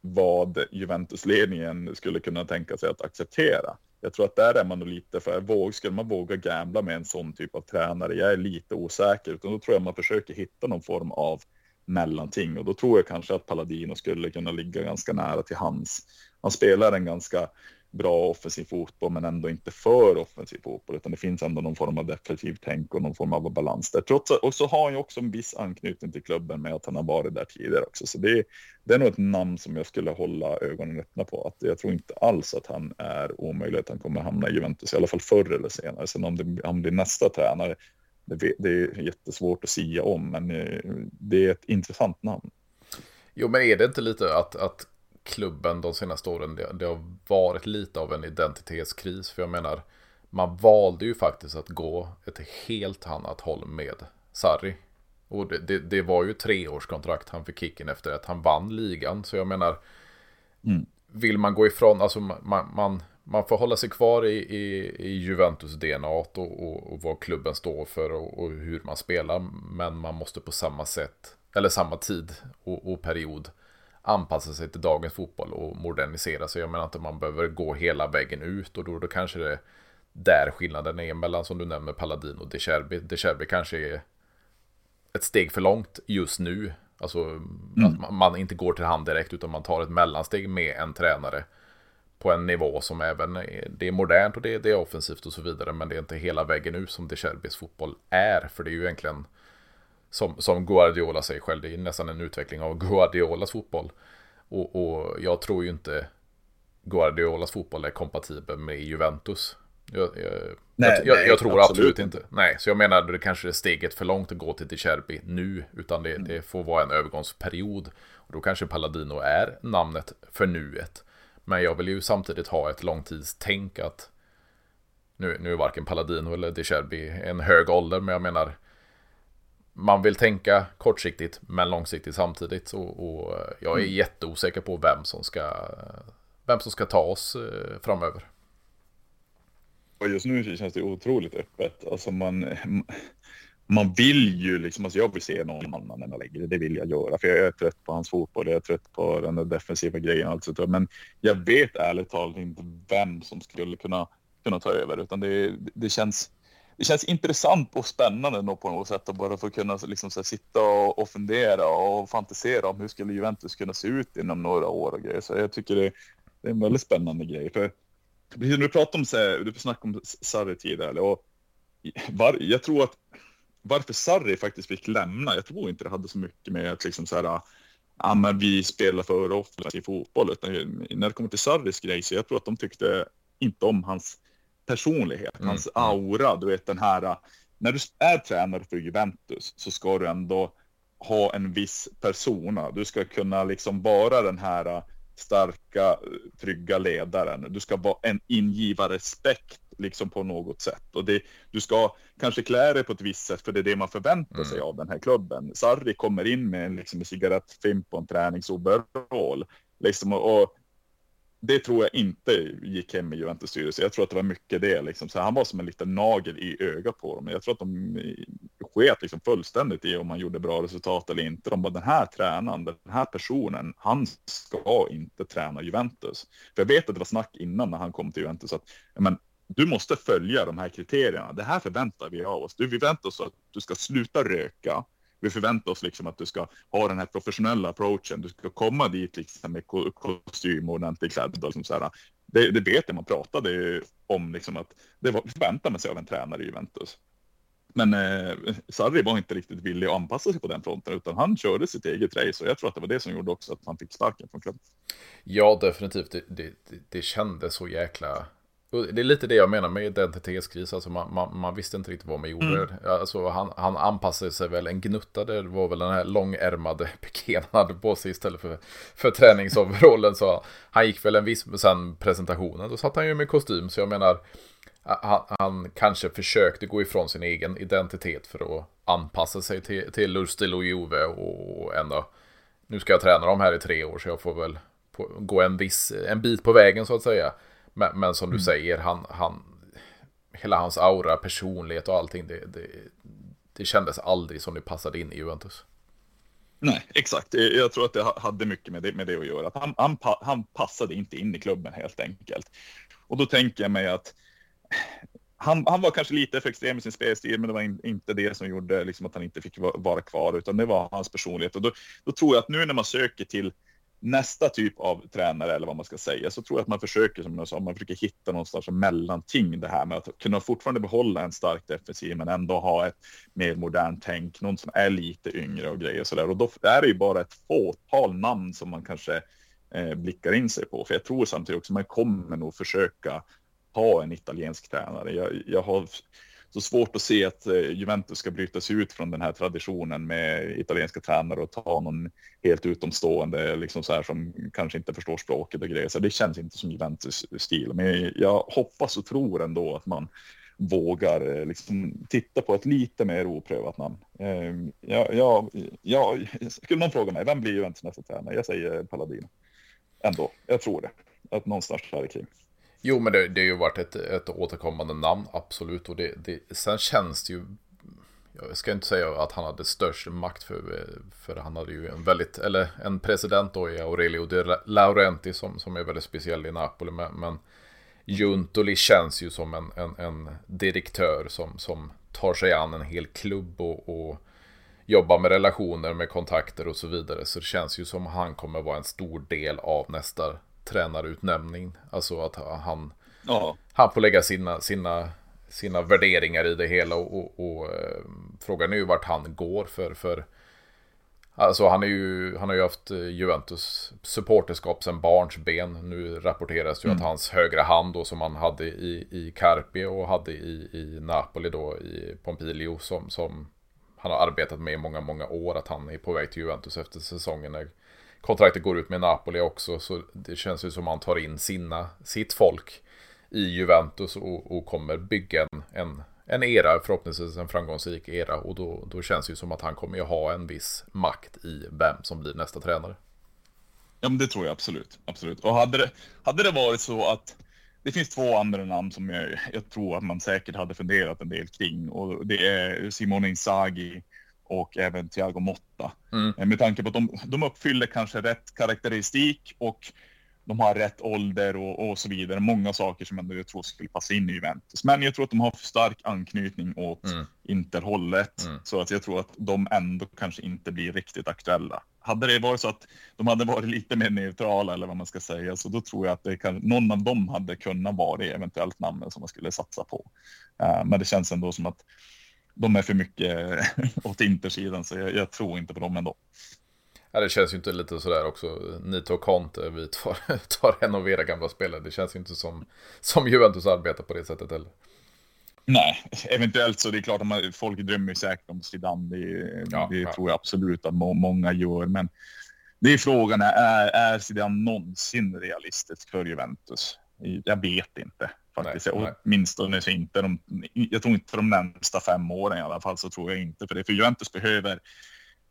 vad Juventus-ledningen skulle kunna tänka sig att acceptera. Jag tror att där är man nog lite för, våg, skulle man våga gambla med en sån typ av tränare? Jag är lite osäker, utan då tror jag man försöker hitta någon form av mellanting. Och då tror jag kanske att Palladino skulle kunna ligga ganska nära till hans. Han spelar en ganska bra offensiv fotboll, men ändå inte för offensiv fotboll, utan det finns ändå någon form av definitiv tänk och någon form av balans där. Trots att, och så har han ju också en viss anknytning till klubben med att han har varit där tidigare också, så det, det är nog ett namn som jag skulle hålla ögonen öppna på. Att jag tror inte alls att han är omöjlig, att han kommer hamna i Juventus, i alla fall förr eller senare. Sen om det, om det är nästa tränare, det, det är jättesvårt att sia om, men det är ett intressant namn. Jo, men är det inte lite att, att... klubben de senaste åren, det, det har varit lite av en identitetskris, för jag menar, man valde ju faktiskt att gå ett helt annat håll med Sarri, och det, det, det var ju treårskontrakt han fick kicken efter att han vann ligan, så jag menar mm. vill man gå ifrån, alltså man, man, man får hålla sig kvar i, i, i Juventus-D N A och, och, och vad klubben står för och, och hur man spelar, men man måste på samma sätt, eller samma tid och, och period anpassa sig till dagens fotboll och modernisera sig. Jag menar inte man behöver gå hela vägen ut, och då, då kanske det är där skillnaden är mellan, som du nämner, Palladino och De Zerbi. De Zerbi kanske är ett steg för långt just nu. Alltså mm. att man, man inte går till hand direkt, utan man tar ett mellansteg med en tränare på en nivå som även är, det är modernt och det, det är offensivt och så vidare, men det är inte hela vägen ut som De Zerbis fotboll är, för det är ju egentligen Som, som Guardiola säger själv, det är nästan en utveckling av Guardiolas fotboll. Och, och jag tror ju inte Guardiolas fotboll är kompatibel med Juventus. Jag, jag, nej, jag, jag, nej, jag tror absolut, absolut inte. Nej, så jag menar det kanske är steget för långt att gå till De Zerbi nu, utan det, mm. det får vara en övergångsperiod. Och då kanske Palladino är namnet för nuet. Men jag vill ju samtidigt ha ett långtidstänk att nu, nu är varken Palladino eller De Zerbi en hög ålder, men jag menar man vill tänka kortsiktigt men långsiktigt samtidigt, och, och jag är mm. jätteosäker på vem som ska vem som ska ta oss framöver. Och just nu känns det otroligt öppet. Alltså man man vill ju liksom, alltså jag vill se någon annan än Allegri, det vill jag göra, för jag är trött på hans fotboll, jag är trött på den där defensiva grejen, alltså. Men jag vet ärligt talat inte vem som skulle kunna kunna ta över, utan det det känns Det känns intressant och spännande på något sätt, att bara få kunna liksom så här sitta och, och fundera och fantisera om hur skulle Juventus kunna se ut inom några år och grejer. Så jag tycker det, det är en väldigt spännande grej. För du pratar om så här, du snackade om Sarri tidigare, och var, jag tror att varför Sarri faktiskt fick lämna, jag tror inte det hade så mycket med att liksom så här, ja, men vi spelar för offensiv fotboll, utan när det kommer till Sarris grej, så jag tror att de tyckte inte om hans personlighet, mm. hans aura, du vet den här, när du är tränare för Juventus så ska du ändå ha en viss persona, du ska kunna liksom vara den här starka, trygga ledaren, du ska vara en ingiva respekt liksom på något sätt, och det, du ska kanske klä dig på ett visst sätt, för det är det man förväntar sig mm. av den här klubben. Sarri kommer in med liksom en cigarettfimp och en träningsoverall liksom, och det tror jag inte gick hem i Juventus styrelse. Jag tror att det var mycket det. Liksom. Så han var som en liten nagel i ögat på dem. Jag tror att de sket liksom fullständigt i om han gjorde bra resultat eller inte. De bara, den här tränaren, den här personen, han ska inte träna Juventus. För jag vet att det var snack innan när han kom till Juventus att men, du måste följa de här kriterierna. Det här förväntar vi av oss. Du, vi väntar oss att du ska sluta röka. Vi förväntar oss liksom att du ska ha den här professionella approachen. Du ska komma dit liksom med kostym och ordentlig klädd. Och liksom så här. Det, det vet jag, man pratade om liksom att det var, förväntar man sig av en tränare i Juventus. Men eh, Sarri var inte riktigt villig att anpassa sig på den fronten, utan han körde sitt eget race, och jag tror att det var det som gjorde också att han fick sparken från klubben. Ja, definitivt. Det, det, det kändes så jäkla Det är lite det jag menar med identitetskris. Alltså man, man, man visste inte riktigt vad man gjorde. Mm. Alltså han, han anpassade sig väl en gnutta. Det var väl den här långärmade piken han hade på sig istället för, för träningsoverrollen. Så han gick väl en viss... Sen presentationen, då satt han ju med kostym. Så jag menar, han, han kanske försökte gå ifrån sin egen identitet för att anpassa sig till, till Lustig och Juve. Och ändå, nu ska jag träna dem här i tre år så jag får väl på, gå en, viss, en bit på vägen så att säga. Men, men som du mm. säger, han, han, hela hans aura, personlighet och allting, det, det, det kändes aldrig som det passade in i Juventus. Nej, exakt. Jag tror att det hade mycket med det, med det att göra. Han, han, han passade inte in i klubben helt enkelt. Och då tänker jag mig att han, han var kanske lite för extrem i sin spelstil, men det var in, inte det som gjorde liksom att han inte fick vara kvar, utan det var hans personlighet. Och då, då tror jag att nu när man söker till nästa typ av tränare eller vad man ska säga, så tror jag att man försöker, som jag sa, man försöker hitta någonstans mellanting, det här med att kunna fortfarande behålla en stark defensiv men ändå ha ett mer modernt tänk, någon som är lite yngre och grejer och sådär. Och då är det ju bara ett fåtal namn som man kanske eh, blickar in sig på, för jag tror samtidigt också man kommer nog försöka ha en italiensk tränare. Jag, jag har så svårt att se att Juventus ska brytas ut från den här traditionen med italienska tränare och ta någon helt utomstående liksom så här, som kanske inte förstår språket och grejer. Så det känns inte som Juventus stil. Men jag hoppas och tror ändå att man vågar liksom titta på ett lite mer oprövat namn. Jag, jag, jag, skulle någon fråga mig, vem blir Juventus nästa tränare? Jag säger Palladino. Ändå, jag tror det. Att någonstans här i kring. Jo, men det, det har ju varit ett, ett återkommande namn, absolut. Och det, det, sen känns det ju... Jag ska inte säga att han hade störst makt, för, för han hade ju en väldigt... Eller en president då i Aurelio De Laurenti som, som är väldigt speciell i Napoli. Men, men Giuntoli känns ju som en, en, en direktör som, som tar sig an en hel klubb och, och jobbar med relationer, med kontakter och så vidare. Så det känns ju som han kommer vara en stor del av nästa... tränarutnämning, alltså att han ja. han får lägga sina, sina, sina värderingar i det hela och, och, och frågan är ju vart han går för, för alltså han, är ju, han har ju haft Juventus supporterskap sedan barnsben. Nu rapporteras ju mm. att hans högra hand då, som han hade i, i Carpi och hade i, i Napoli då, i Pompilio, som, som han har arbetat med i många, många år, att han är på väg till Juventus efter säsongen när kontraktet går ut med Napoli också, så det känns ju som att han tar in sina, sitt folk i Juventus och, och kommer bygga en, en era, förhoppningsvis en framgångsrik era, och då, då känns det ju som att han kommer ju ha en viss makt i vem som blir nästa tränare. Ja, men det tror jag absolut. absolut. Och hade det, hade det varit så att det finns två andra namn som jag, jag tror att man säkert hade funderat en del kring, och det är Simone Inzaghi och även Thiago Motta. Mm. Med tanke på att de, de uppfyller kanske rätt karaktäristik och de har rätt ålder och, och så vidare. Många saker som ändå jag tror skulle passa in i Juventus. Men jag tror att de har för stark anknytning åt mm. Interhållet. Mm. Så att jag tror att de ändå kanske inte blir riktigt aktuella. Hade det varit så att de hade varit lite mer neutrala eller vad man ska säga, så då tror jag att det kan, någon av dem hade kunnat vara det eventuellt namn som man skulle satsa på. Uh, men det känns ändå som att de är för mycket åt intersidan, så jag, jag tror inte på dem ändå. Ja, det känns ju inte lite sådär också. Nito Conte, vi tar, tar renovera gamla spelare. Det känns ju inte som, som Juventus arbetar på det sättet heller. Nej, eventuellt så det är klart att man, folk drömmer säkert om Zidane. Det, ja, det ja. tror jag absolut att må, många gör. Men det är frågan, är, är Zidane någonsin realistisk för Juventus? Jag vet inte. Faktiskt. Nej, nej. Åtminstone så inte de, jag tror inte för de närmsta fem åren i alla fall, så tror jag inte för det. För Juventus behöver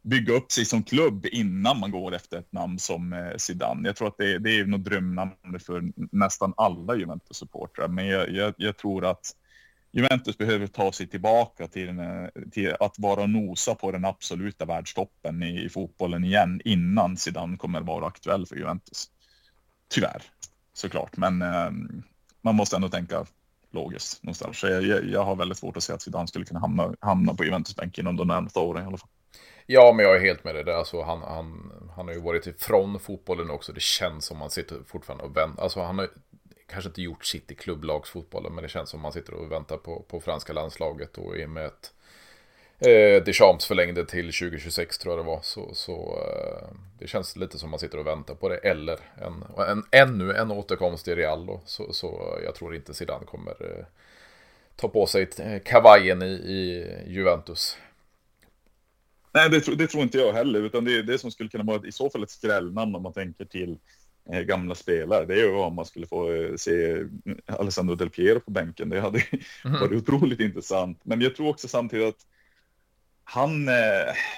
bygga upp sig som klubb innan man går efter ett namn som Zidane. Jag tror att det, det är något drömnamn för nästan alla Juventus-supportrar. Men jag, jag, jag tror att Juventus behöver ta sig tillbaka till, den, till att vara och nosa på den absoluta världstoppen i, i fotbollen igen innan Zidane kommer vara aktuell för Juventus. Tyvärr, såklart. Men... Ähm, man måste ändå tänka logiskt någonstans. Så jag, jag, jag har väldigt svårt att se att Zidane skulle kunna hamna, hamna på Juventus-bänken under de närmaste åren i alla fall. Ja, men jag är helt med det där. Alltså, han, han, han har ju varit ifrån fotbollen också. Det känns som man sitter fortfarande och väntar. Alltså, han har kanske inte gjort sitt i klubblagsfotbollen, men det känns som man sitter och väntar på, på franska landslaget och är med ett Eh, Deschamps förlängde till tjugo tjugosex tror jag det var. Så, så eh, det känns lite som man sitter och väntar på det. Eller en, en, ännu en återkomst i Real då. Så, så jag tror inte Zidane kommer eh, ta på sig kavajen i, i Juventus. Nej, det, tro, det tror inte jag heller. Utan det är det som skulle kunna vara i så fall ett skrällnamn om man tänker till eh, gamla spelare. Det är ju om man skulle få eh, se Alessandro Del Piero på bänken. Det hade mm. varit otroligt intressant. Men jag tror också samtidigt att han,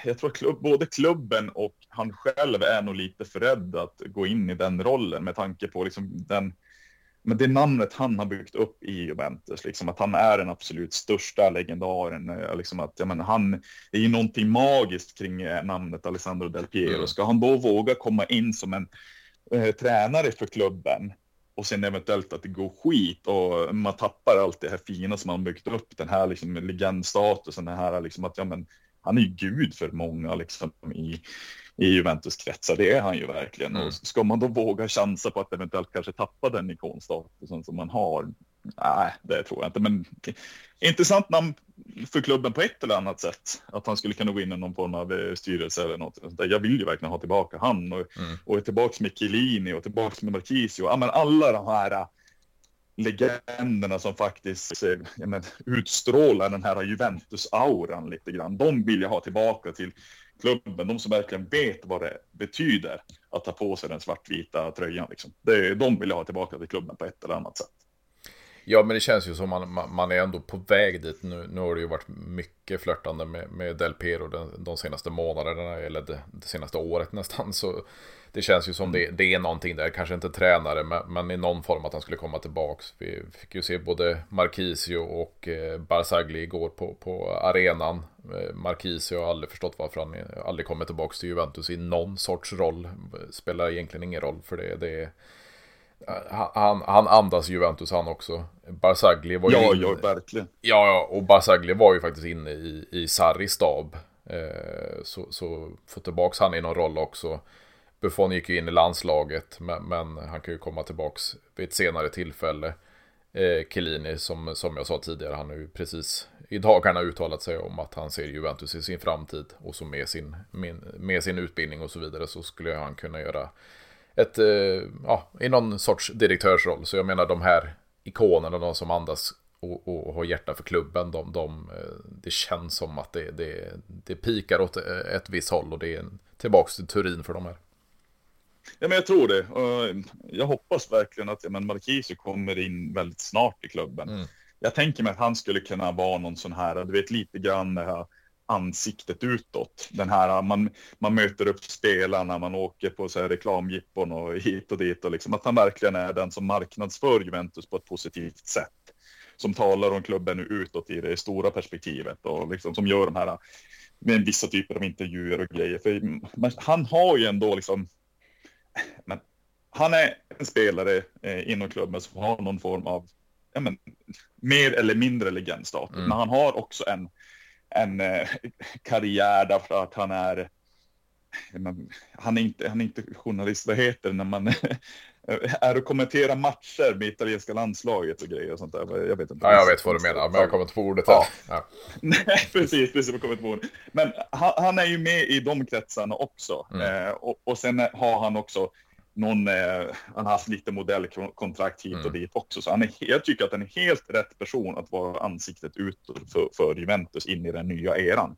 jag tror klubb, både klubben och han själv är nog lite för rädd att gå in i den rollen med tanke på liksom den, men det namnet han har byggt upp i Juventus, liksom att han är den absolut största legendaren, liksom att, jag menar, han är ju någonting magiskt kring namnet Alessandro Del Piero. Mm. Ska han då våga komma in som en eh, tränare för klubben och sen eventuellt att det går skit och man tappar allt det här fina som man byggt upp, den här liksom legendstatusen, den här liksom att ja, men han är ju gud för många liksom i, i Juventus kretsar, det är han ju verkligen. Mm. Och ska man då våga chansa på att eventuellt kanske tappa den ikonstatusen som man har? Nej, det tror jag inte. Men intressant namn för klubben på ett eller annat sätt. Att han skulle kunna gå in i någon form av styrelse eller något sånt där. Jag vill ju verkligen ha tillbaka han. Och, mm. och tillbaka med Chiellini och tillbaka med Marchisio. Ja, men alla de här legenderna som faktiskt ja, men, utstrålar den här Juventus-auran lite grann. De vill jag ha tillbaka till klubben. De som verkligen vet vad det betyder att ta på sig den svartvita tröjan. Liksom. Det, de vill jag ha tillbaka till klubben på ett eller annat sätt. Ja, men det känns ju som man, man är ändå på väg dit. Nu, nu har det ju varit mycket flörtande med, med Del Piero de, de senaste månaderna, eller det, det senaste året nästan. Så det känns ju som det, det är någonting där, kanske inte tränare, men, men i någon form att han skulle komma tillbaka. Vi fick ju se både Marchisio och Barzagli igår på, på arenan. Marchisio har aldrig förstått varför han aldrig kommer tillbaka till Juventus i någon sorts roll. Spelar egentligen ingen roll för det, det är... Han, han andas Juventus han också. Barzagli var ju ja, inne... ja, verkligen. Ja, och Barzagli var ju faktiskt inne i, i Sarris stab. Eh, så, så få tillbaka han i någon roll också. Buffon gick ju in i landslaget, men, men han kan ju komma tillbaka vid ett senare tillfälle. Eh, Chiellini, som, som jag sa tidigare, han har ju precis i dagarna uttalat sig om att han ser Juventus i sin framtid. Och så med sin, med, med sin utbildning och så vidare så skulle han kunna göra... Ett, ja, i någon sorts direktörsroll. Så jag menar de här ikonerna, de som andas och, och, och har hjärta för klubben, de, de, det känns som att det, det, det pikar åt ett visst håll och det är tillbaka till Turin för de här. Ja, men jag tror det. Jag hoppas verkligen att ja, men Marquise kommer in väldigt snart i klubben. Mm. Jag tänker mig att han skulle kunna vara någon sån här, du vet lite grann det här ansiktet utåt. Den här, man, man möter upp spelarna, man åker på så här reklamjippon och hit och dit. Och liksom, att han verkligen är den som marknadsför Juventus på ett positivt sätt. Som talar om klubben utåt i det stora perspektivet. Och liksom, som gör de här med vissa typer av intervjuer och grejer. För man, han har ju ändå liksom... Men, han är en spelare eh, inom klubben som har någon form av ja, men, mer eller mindre legendstatus. Mm. Men han har också en en eh, karriär därför att han är man, han är inte han är inte journalist, vad heter när man är och kommenterar matcher med italienska landslaget och grejer och sånt där. Jag vet inte. Ja, jag vet vad du menar, men jag kommer inte på ordet här. Ja. Ja. Nej, precis, precis jag kommer inte på ordet. Men han, han är ju med i de kretsarna också. Mm. Eh, och, och sen har han också någon eh, han har haft lite modellkontrakt hit och mm. dit också, så han är, jag tycker att han är helt rätt person att vara ansiktet ut för, för Juventus in i den nya eran.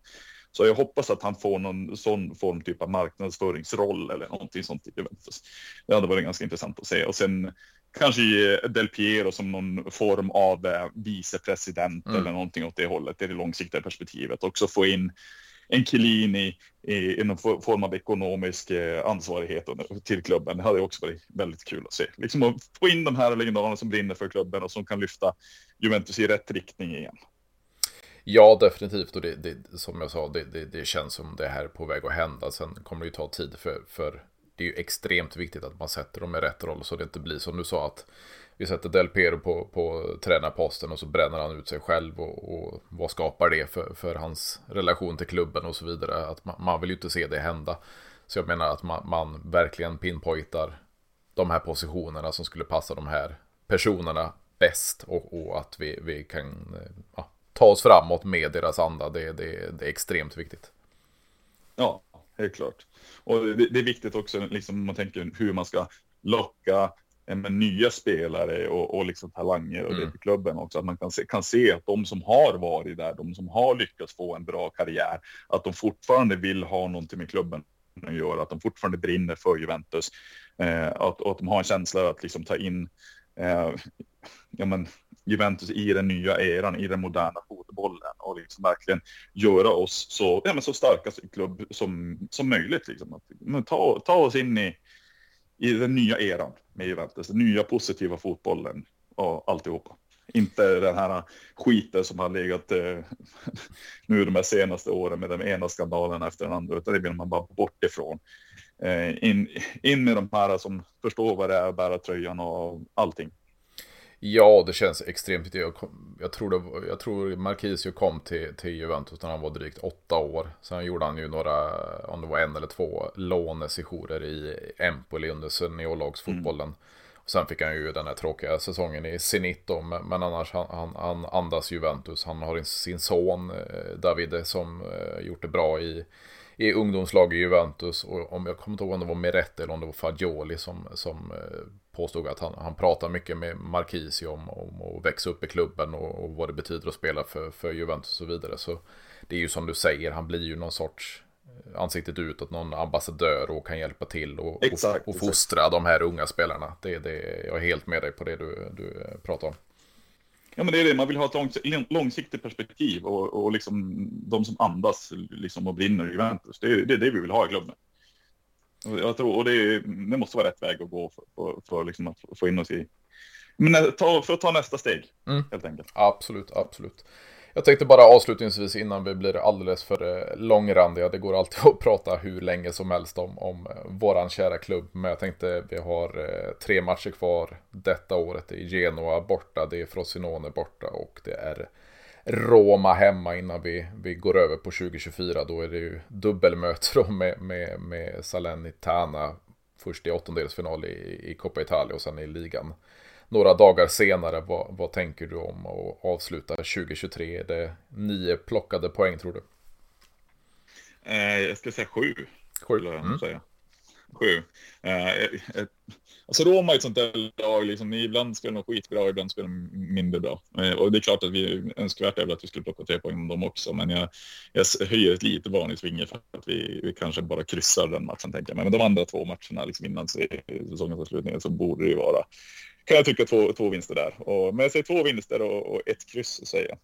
Så jag hoppas att han får någon sån form typ av marknadsföringsroll eller någonting sånt i Juventus. Det hade varit ganska intressant att se. Och sen kanske Del Piero som någon form av eh, vicepresident mm. eller någonting åt det hållet, det är det långsiktiga perspektivet. Också få in en Chiellini i någon form av ekonomisk ansvarighet till klubben. Det hade också varit väldigt kul att se. Liksom att få in de här legendarerna som brinner för klubben och som kan lyfta Juventus i rätt riktning igen. Ja, definitivt. Och det, det, som jag sa, det, det, det känns som det här är på väg att hända. Sen kommer det ju ta tid för, för det är ju extremt viktigt att man sätter dem i rätt roll så det inte blir som du sa att vi sätter Del Piero på, på tränarposten och så bränner han ut sig själv och, och vad skapar det för, för hans relation till klubben och så vidare. Att man, man vill ju inte se det hända. Så jag menar att man, man verkligen pinpointar de här positionerna som skulle passa de här personerna bäst och, och att vi, vi kan ja, ta oss framåt med deras anda. Det, det, det är extremt viktigt. Ja, helt klart. Och det, det är viktigt också liksom, man tänker hur man ska locka med nya spelare och, och liksom talanger och mm. det till klubben också. Att man kan se, kan se att de som har varit där, de som har lyckats få en bra karriär, att de fortfarande vill ha någonting med klubben att göra, att de fortfarande brinner för Juventus, eh, att, och att de har en känsla att liksom ta in eh, ja, men, Juventus i den nya eran, i den moderna fotbollen och liksom verkligen göra oss så, ja, men, så starka i klubb som, som möjligt. Liksom. Att, men, ta, ta oss in i I den nya eran med Juventus, den nya positiva fotbollen och alltihopa. Inte den här skiten som har legat eh, nu de här senaste åren med den ena skandalen efter den andra, utan det blir man bara bort ifrån. Eh, in, in med de här som förstår vad det är, bära tröjan och allting. Ja, det känns extremt viktigt. Jag, jag tror, det, jag tror Marquisio kom till, till Juventus när han var drygt åtta år. Sen gjorde han ju några, om det var en eller två, lånesessioner i Empoli under seniorlagsfotbollen. Mm. Och sen fick han ju den här tråkiga säsongen i Zenit. Men annars, han, han, han andas Juventus. Han har sin son Davide som gjort det bra i, i ungdomslag i Juventus. Och om jag kommer inte ihåg om det var Miretti eller om det var Fagioli som... som påstod att han, han pratar mycket med Marquisio om, om att växa upp i klubben och, och vad det betyder att spela för, för Juventus och så vidare. Så det är ju som du säger, han blir ju någon sorts ansiktet utåt, någon ambassadör och kan hjälpa till och, exakt, och, och fostra exakt. De här unga spelarna. Det, det, jag är helt med dig på det du, du pratar om. Ja, men det är det. Man vill ha ett långs- långsiktigt perspektiv och, och liksom de som andas liksom och brinner i Juventus. Det är det, är det vi vill ha i klubben. Jag tror, och det, det måste vara rätt väg att gå för, för, för liksom att få in oss i. Men ta, för att ta nästa steg, mm. helt enkelt. Absolut, absolut. Jag tänkte bara avslutningsvis innan vi blir alldeles för långrandiga. Det går alltid att prata hur länge som helst om, om våran kära klubb. Men jag tänkte vi har tre matcher kvar detta året. I Genoa borta, det är Frosinone borta och det är Roma hemma innan vi, vi går över på tjugo tjugofyra. Då är det ju dubbelmöte med, med, med Salernitana. Först i åttondelsfinal i, i Coppa Italia och sen i ligan. Några dagar senare, vad, vad tänker du om att avsluta tjugo tjugotre? Är det nio plockade poäng tror du? Eh, jag skulle säga sju. Sju? Mm. Säga. Sju. Eh, eh, alltså Roma är ett sånt där lag liksom, ibland spelar de skitbra, ibland spelar de mindre bra. Eh, och det är klart att vi önskvärt är att vi skulle plocka tre poäng med dem också, men jag, jag höjer ett litet varningsfinger för att vi, vi kanske bara kryssar den matchen, tänker jag. Men de andra två matcherna liksom, innan säsongens avslutning, så borde det ju vara, kan jag tycka, två, två vinster där. Och, men jag säger två vinster och, och ett kryss, säger jag.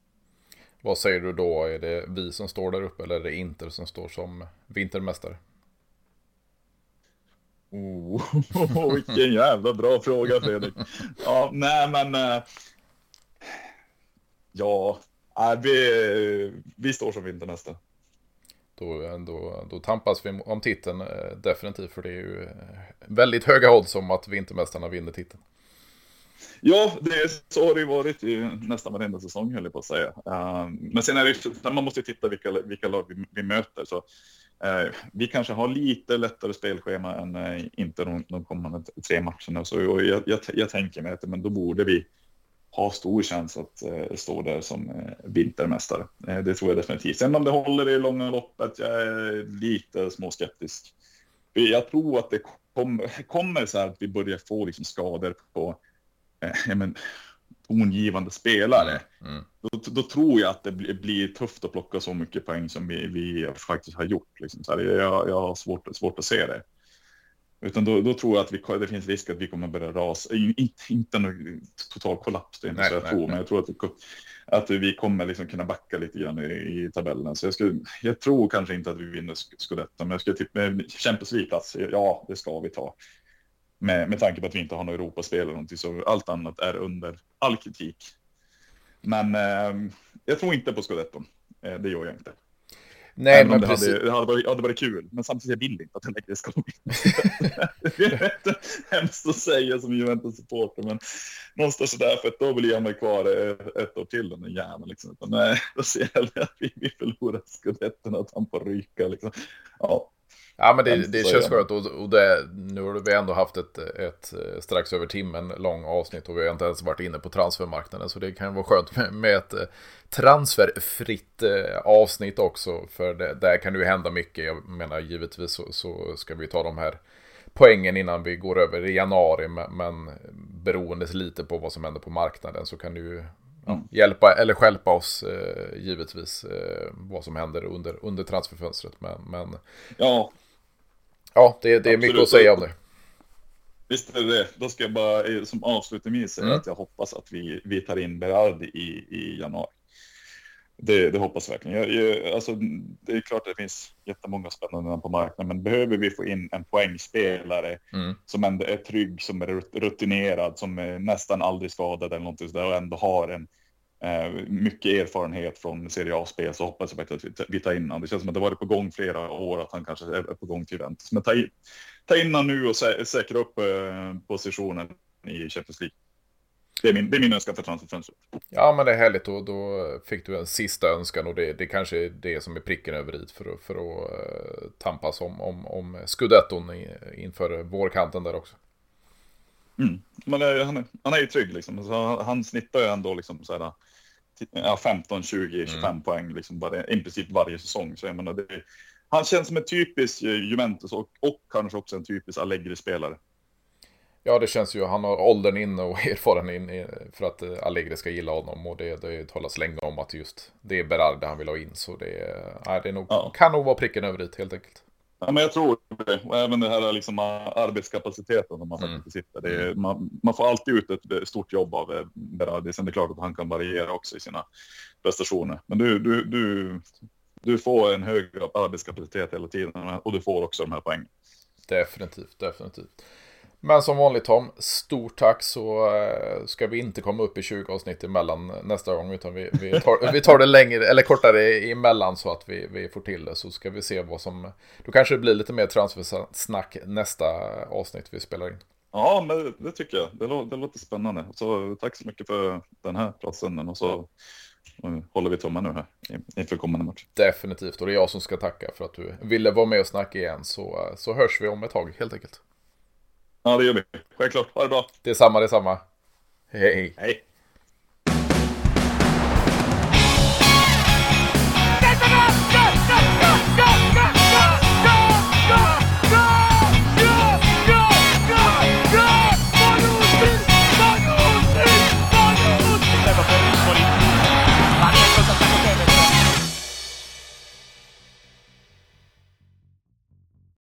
Vad säger du då? Är det vi som står där uppe eller är det Inter som står som vintermästare? Oh, oh, oh, vilken jävla bra fråga, Fredrik. Ja, nej men eh, ja, vi, vi står som vintermästare. Då, då, då tampas vi om titeln eh, definitivt, för det är ju väldigt höga odds om att vintermästarna vinner titeln. Ja, det är så det varit i nästan varenda säsong, höll jag på att säga. Uh, men sen är det, man måste titta vilka, vilka lag vi, vi möter, så Uh, vi kanske har lite lättare spelschema än uh, inte de, de kommande tre matcherna. Så, och jag, jag, jag tänker mig att men då borde vi ha stor chans att uh, stå där som uh, vintermästare. Uh, det tror jag definitivt. Sen om det håller i långa loppet, jag är lite småskeptisk. Jag tror att det kom, kommer så här att vi börjar få liksom skador på uh, ja, men, tongivande spelare. Mm. Mm. Då, då tror jag att det blir tufft att plocka så mycket poäng som vi, vi faktiskt har gjort. Liksom. Så här, jag, jag har svårt, svårt att se det. Utan då, då tror jag att vi, det finns risk att vi kommer börja rasa. Inte, inte en total kollaps, det är inte nej, så jag nej, tror. Nej. Men jag tror att vi, att vi kommer liksom kunna backa lite grann i, i tabellen. Så jag, skulle, jag tror kanske inte att vi vinner Scudetto. Men jag skulle tippa Champions League-plats. Ja, det ska vi ta. Med, med tanke på att vi inte har någon Europaspel eller någonting, så allt annat är under all kritik. Men eh, jag tror inte på Scudetto. Eh, det gör jag inte. Nej, men det hade, det, hade varit, det hade varit kul. Men samtidigt jag vill inte att den lägger ska gå in. Det är hemskt att säga som Juventus-supporter, men någonstans sådär, för att då blir jag mig kvar ett, ett år till den hjärnan. Liksom. Utan, nej, då ser jag att vi, vi förlorar Scudetto, att han får ryka. Liksom. Ja. Ja, men det, det känns skönt, och, och det, nu har vi ändå haft ett, ett strax över timmen lång avsnitt och vi har inte ens varit inne på transfermarknaden, så det kan vara skönt med, med ett transferfritt avsnitt också, för det, där kan det ju hända mycket. Jag menar, givetvis så, så ska vi ta de här poängen innan vi går över i januari, men, men beroende lite på vad som händer på marknaden så kan det ju mm. hjälpa eller stjälpa oss eh, givetvis eh, vad som händer under, under transferfönstret. Men, men... Ja, ja det, det är mycket att säga om det. Visst är det. Då ska jag bara som avslutning säga mm. att jag hoppas att vi, vi tar in Berard i, i januari. Det, det hoppas verkligen. Jag, jag, alltså, det är klart att det finns jättemånga spännande på marknaden, men behöver vi få in en poängspelare mm. som ändå är trygg, som är rutinerad, som är nästan aldrig skadad eller någonting sådär, och ändå har en eh, mycket erfarenhet från Serie A-spel, så hoppas jag verkligen att vi tar in honom. Det känns som att det varit på gång flera år, att han kanske är på gång till Juventus. Men ta in, ta in honom nu och sä- säkra upp eh, positionen i Champions League. Det är min, det är min önskan för transferfönstret. Ja, men det är härligt. Då, då fick du en sista önskan, och det, det kanske är det som är pricken över i för, för att uh, tampas om, om, om Scudetton i, inför vårkanten där också. Mm. Men det, han, är, han är ju trygg. Liksom. Så han snittar ju ändå liksom, så här, ja, femton, tjugo, tjugofem mm. poäng liksom, var, implicit varje säsong. Så jag menar, det, han känns som en typisk Juventus och, och kanske också en typisk Allegri-spelare. Ja, det känns ju, han har åldern inne och erfaren in för att Allegri ska gilla honom, och det, det talas länge om att just det är Berard han vill ha in, så det, nej, det är nog, ja. kan nog vara pricken över dit helt enkelt. Ja, men jag tror det, och även det här liksom arbetskapaciteten som man mm. faktiskt sitter. Det är, man, man får alltid ut ett stort jobb av Berard, sen det är klart att han kan variera också i sina prestationer. Men du, du, du, du får en hög arbetskapacitet hela tiden, och du får också de här poängen. Definitivt, definitivt. Men som vanligt, Tom, stort tack, så ska vi inte komma upp i tjugo avsnitt emellan nästa gång, utan vi, vi, tar, vi tar det längre eller kortare emellan så att vi, vi får till det, så ska vi se vad som... Då kanske det blir lite mer transfersnack nästa avsnitt vi spelar in. Ja, men det tycker jag. Det, lå, det låter spännande. Så tack så mycket för den här platsen, och så håller vi tummen nu här inför kommande match. Definitivt, och det är jag som ska tacka för att du ville vara med och snacka igen, så, så hörs vi om ett tag helt enkelt. Ja, det gör vi. Självklart. Ha det bra. Detsamma, detsamma. Hej. Hej.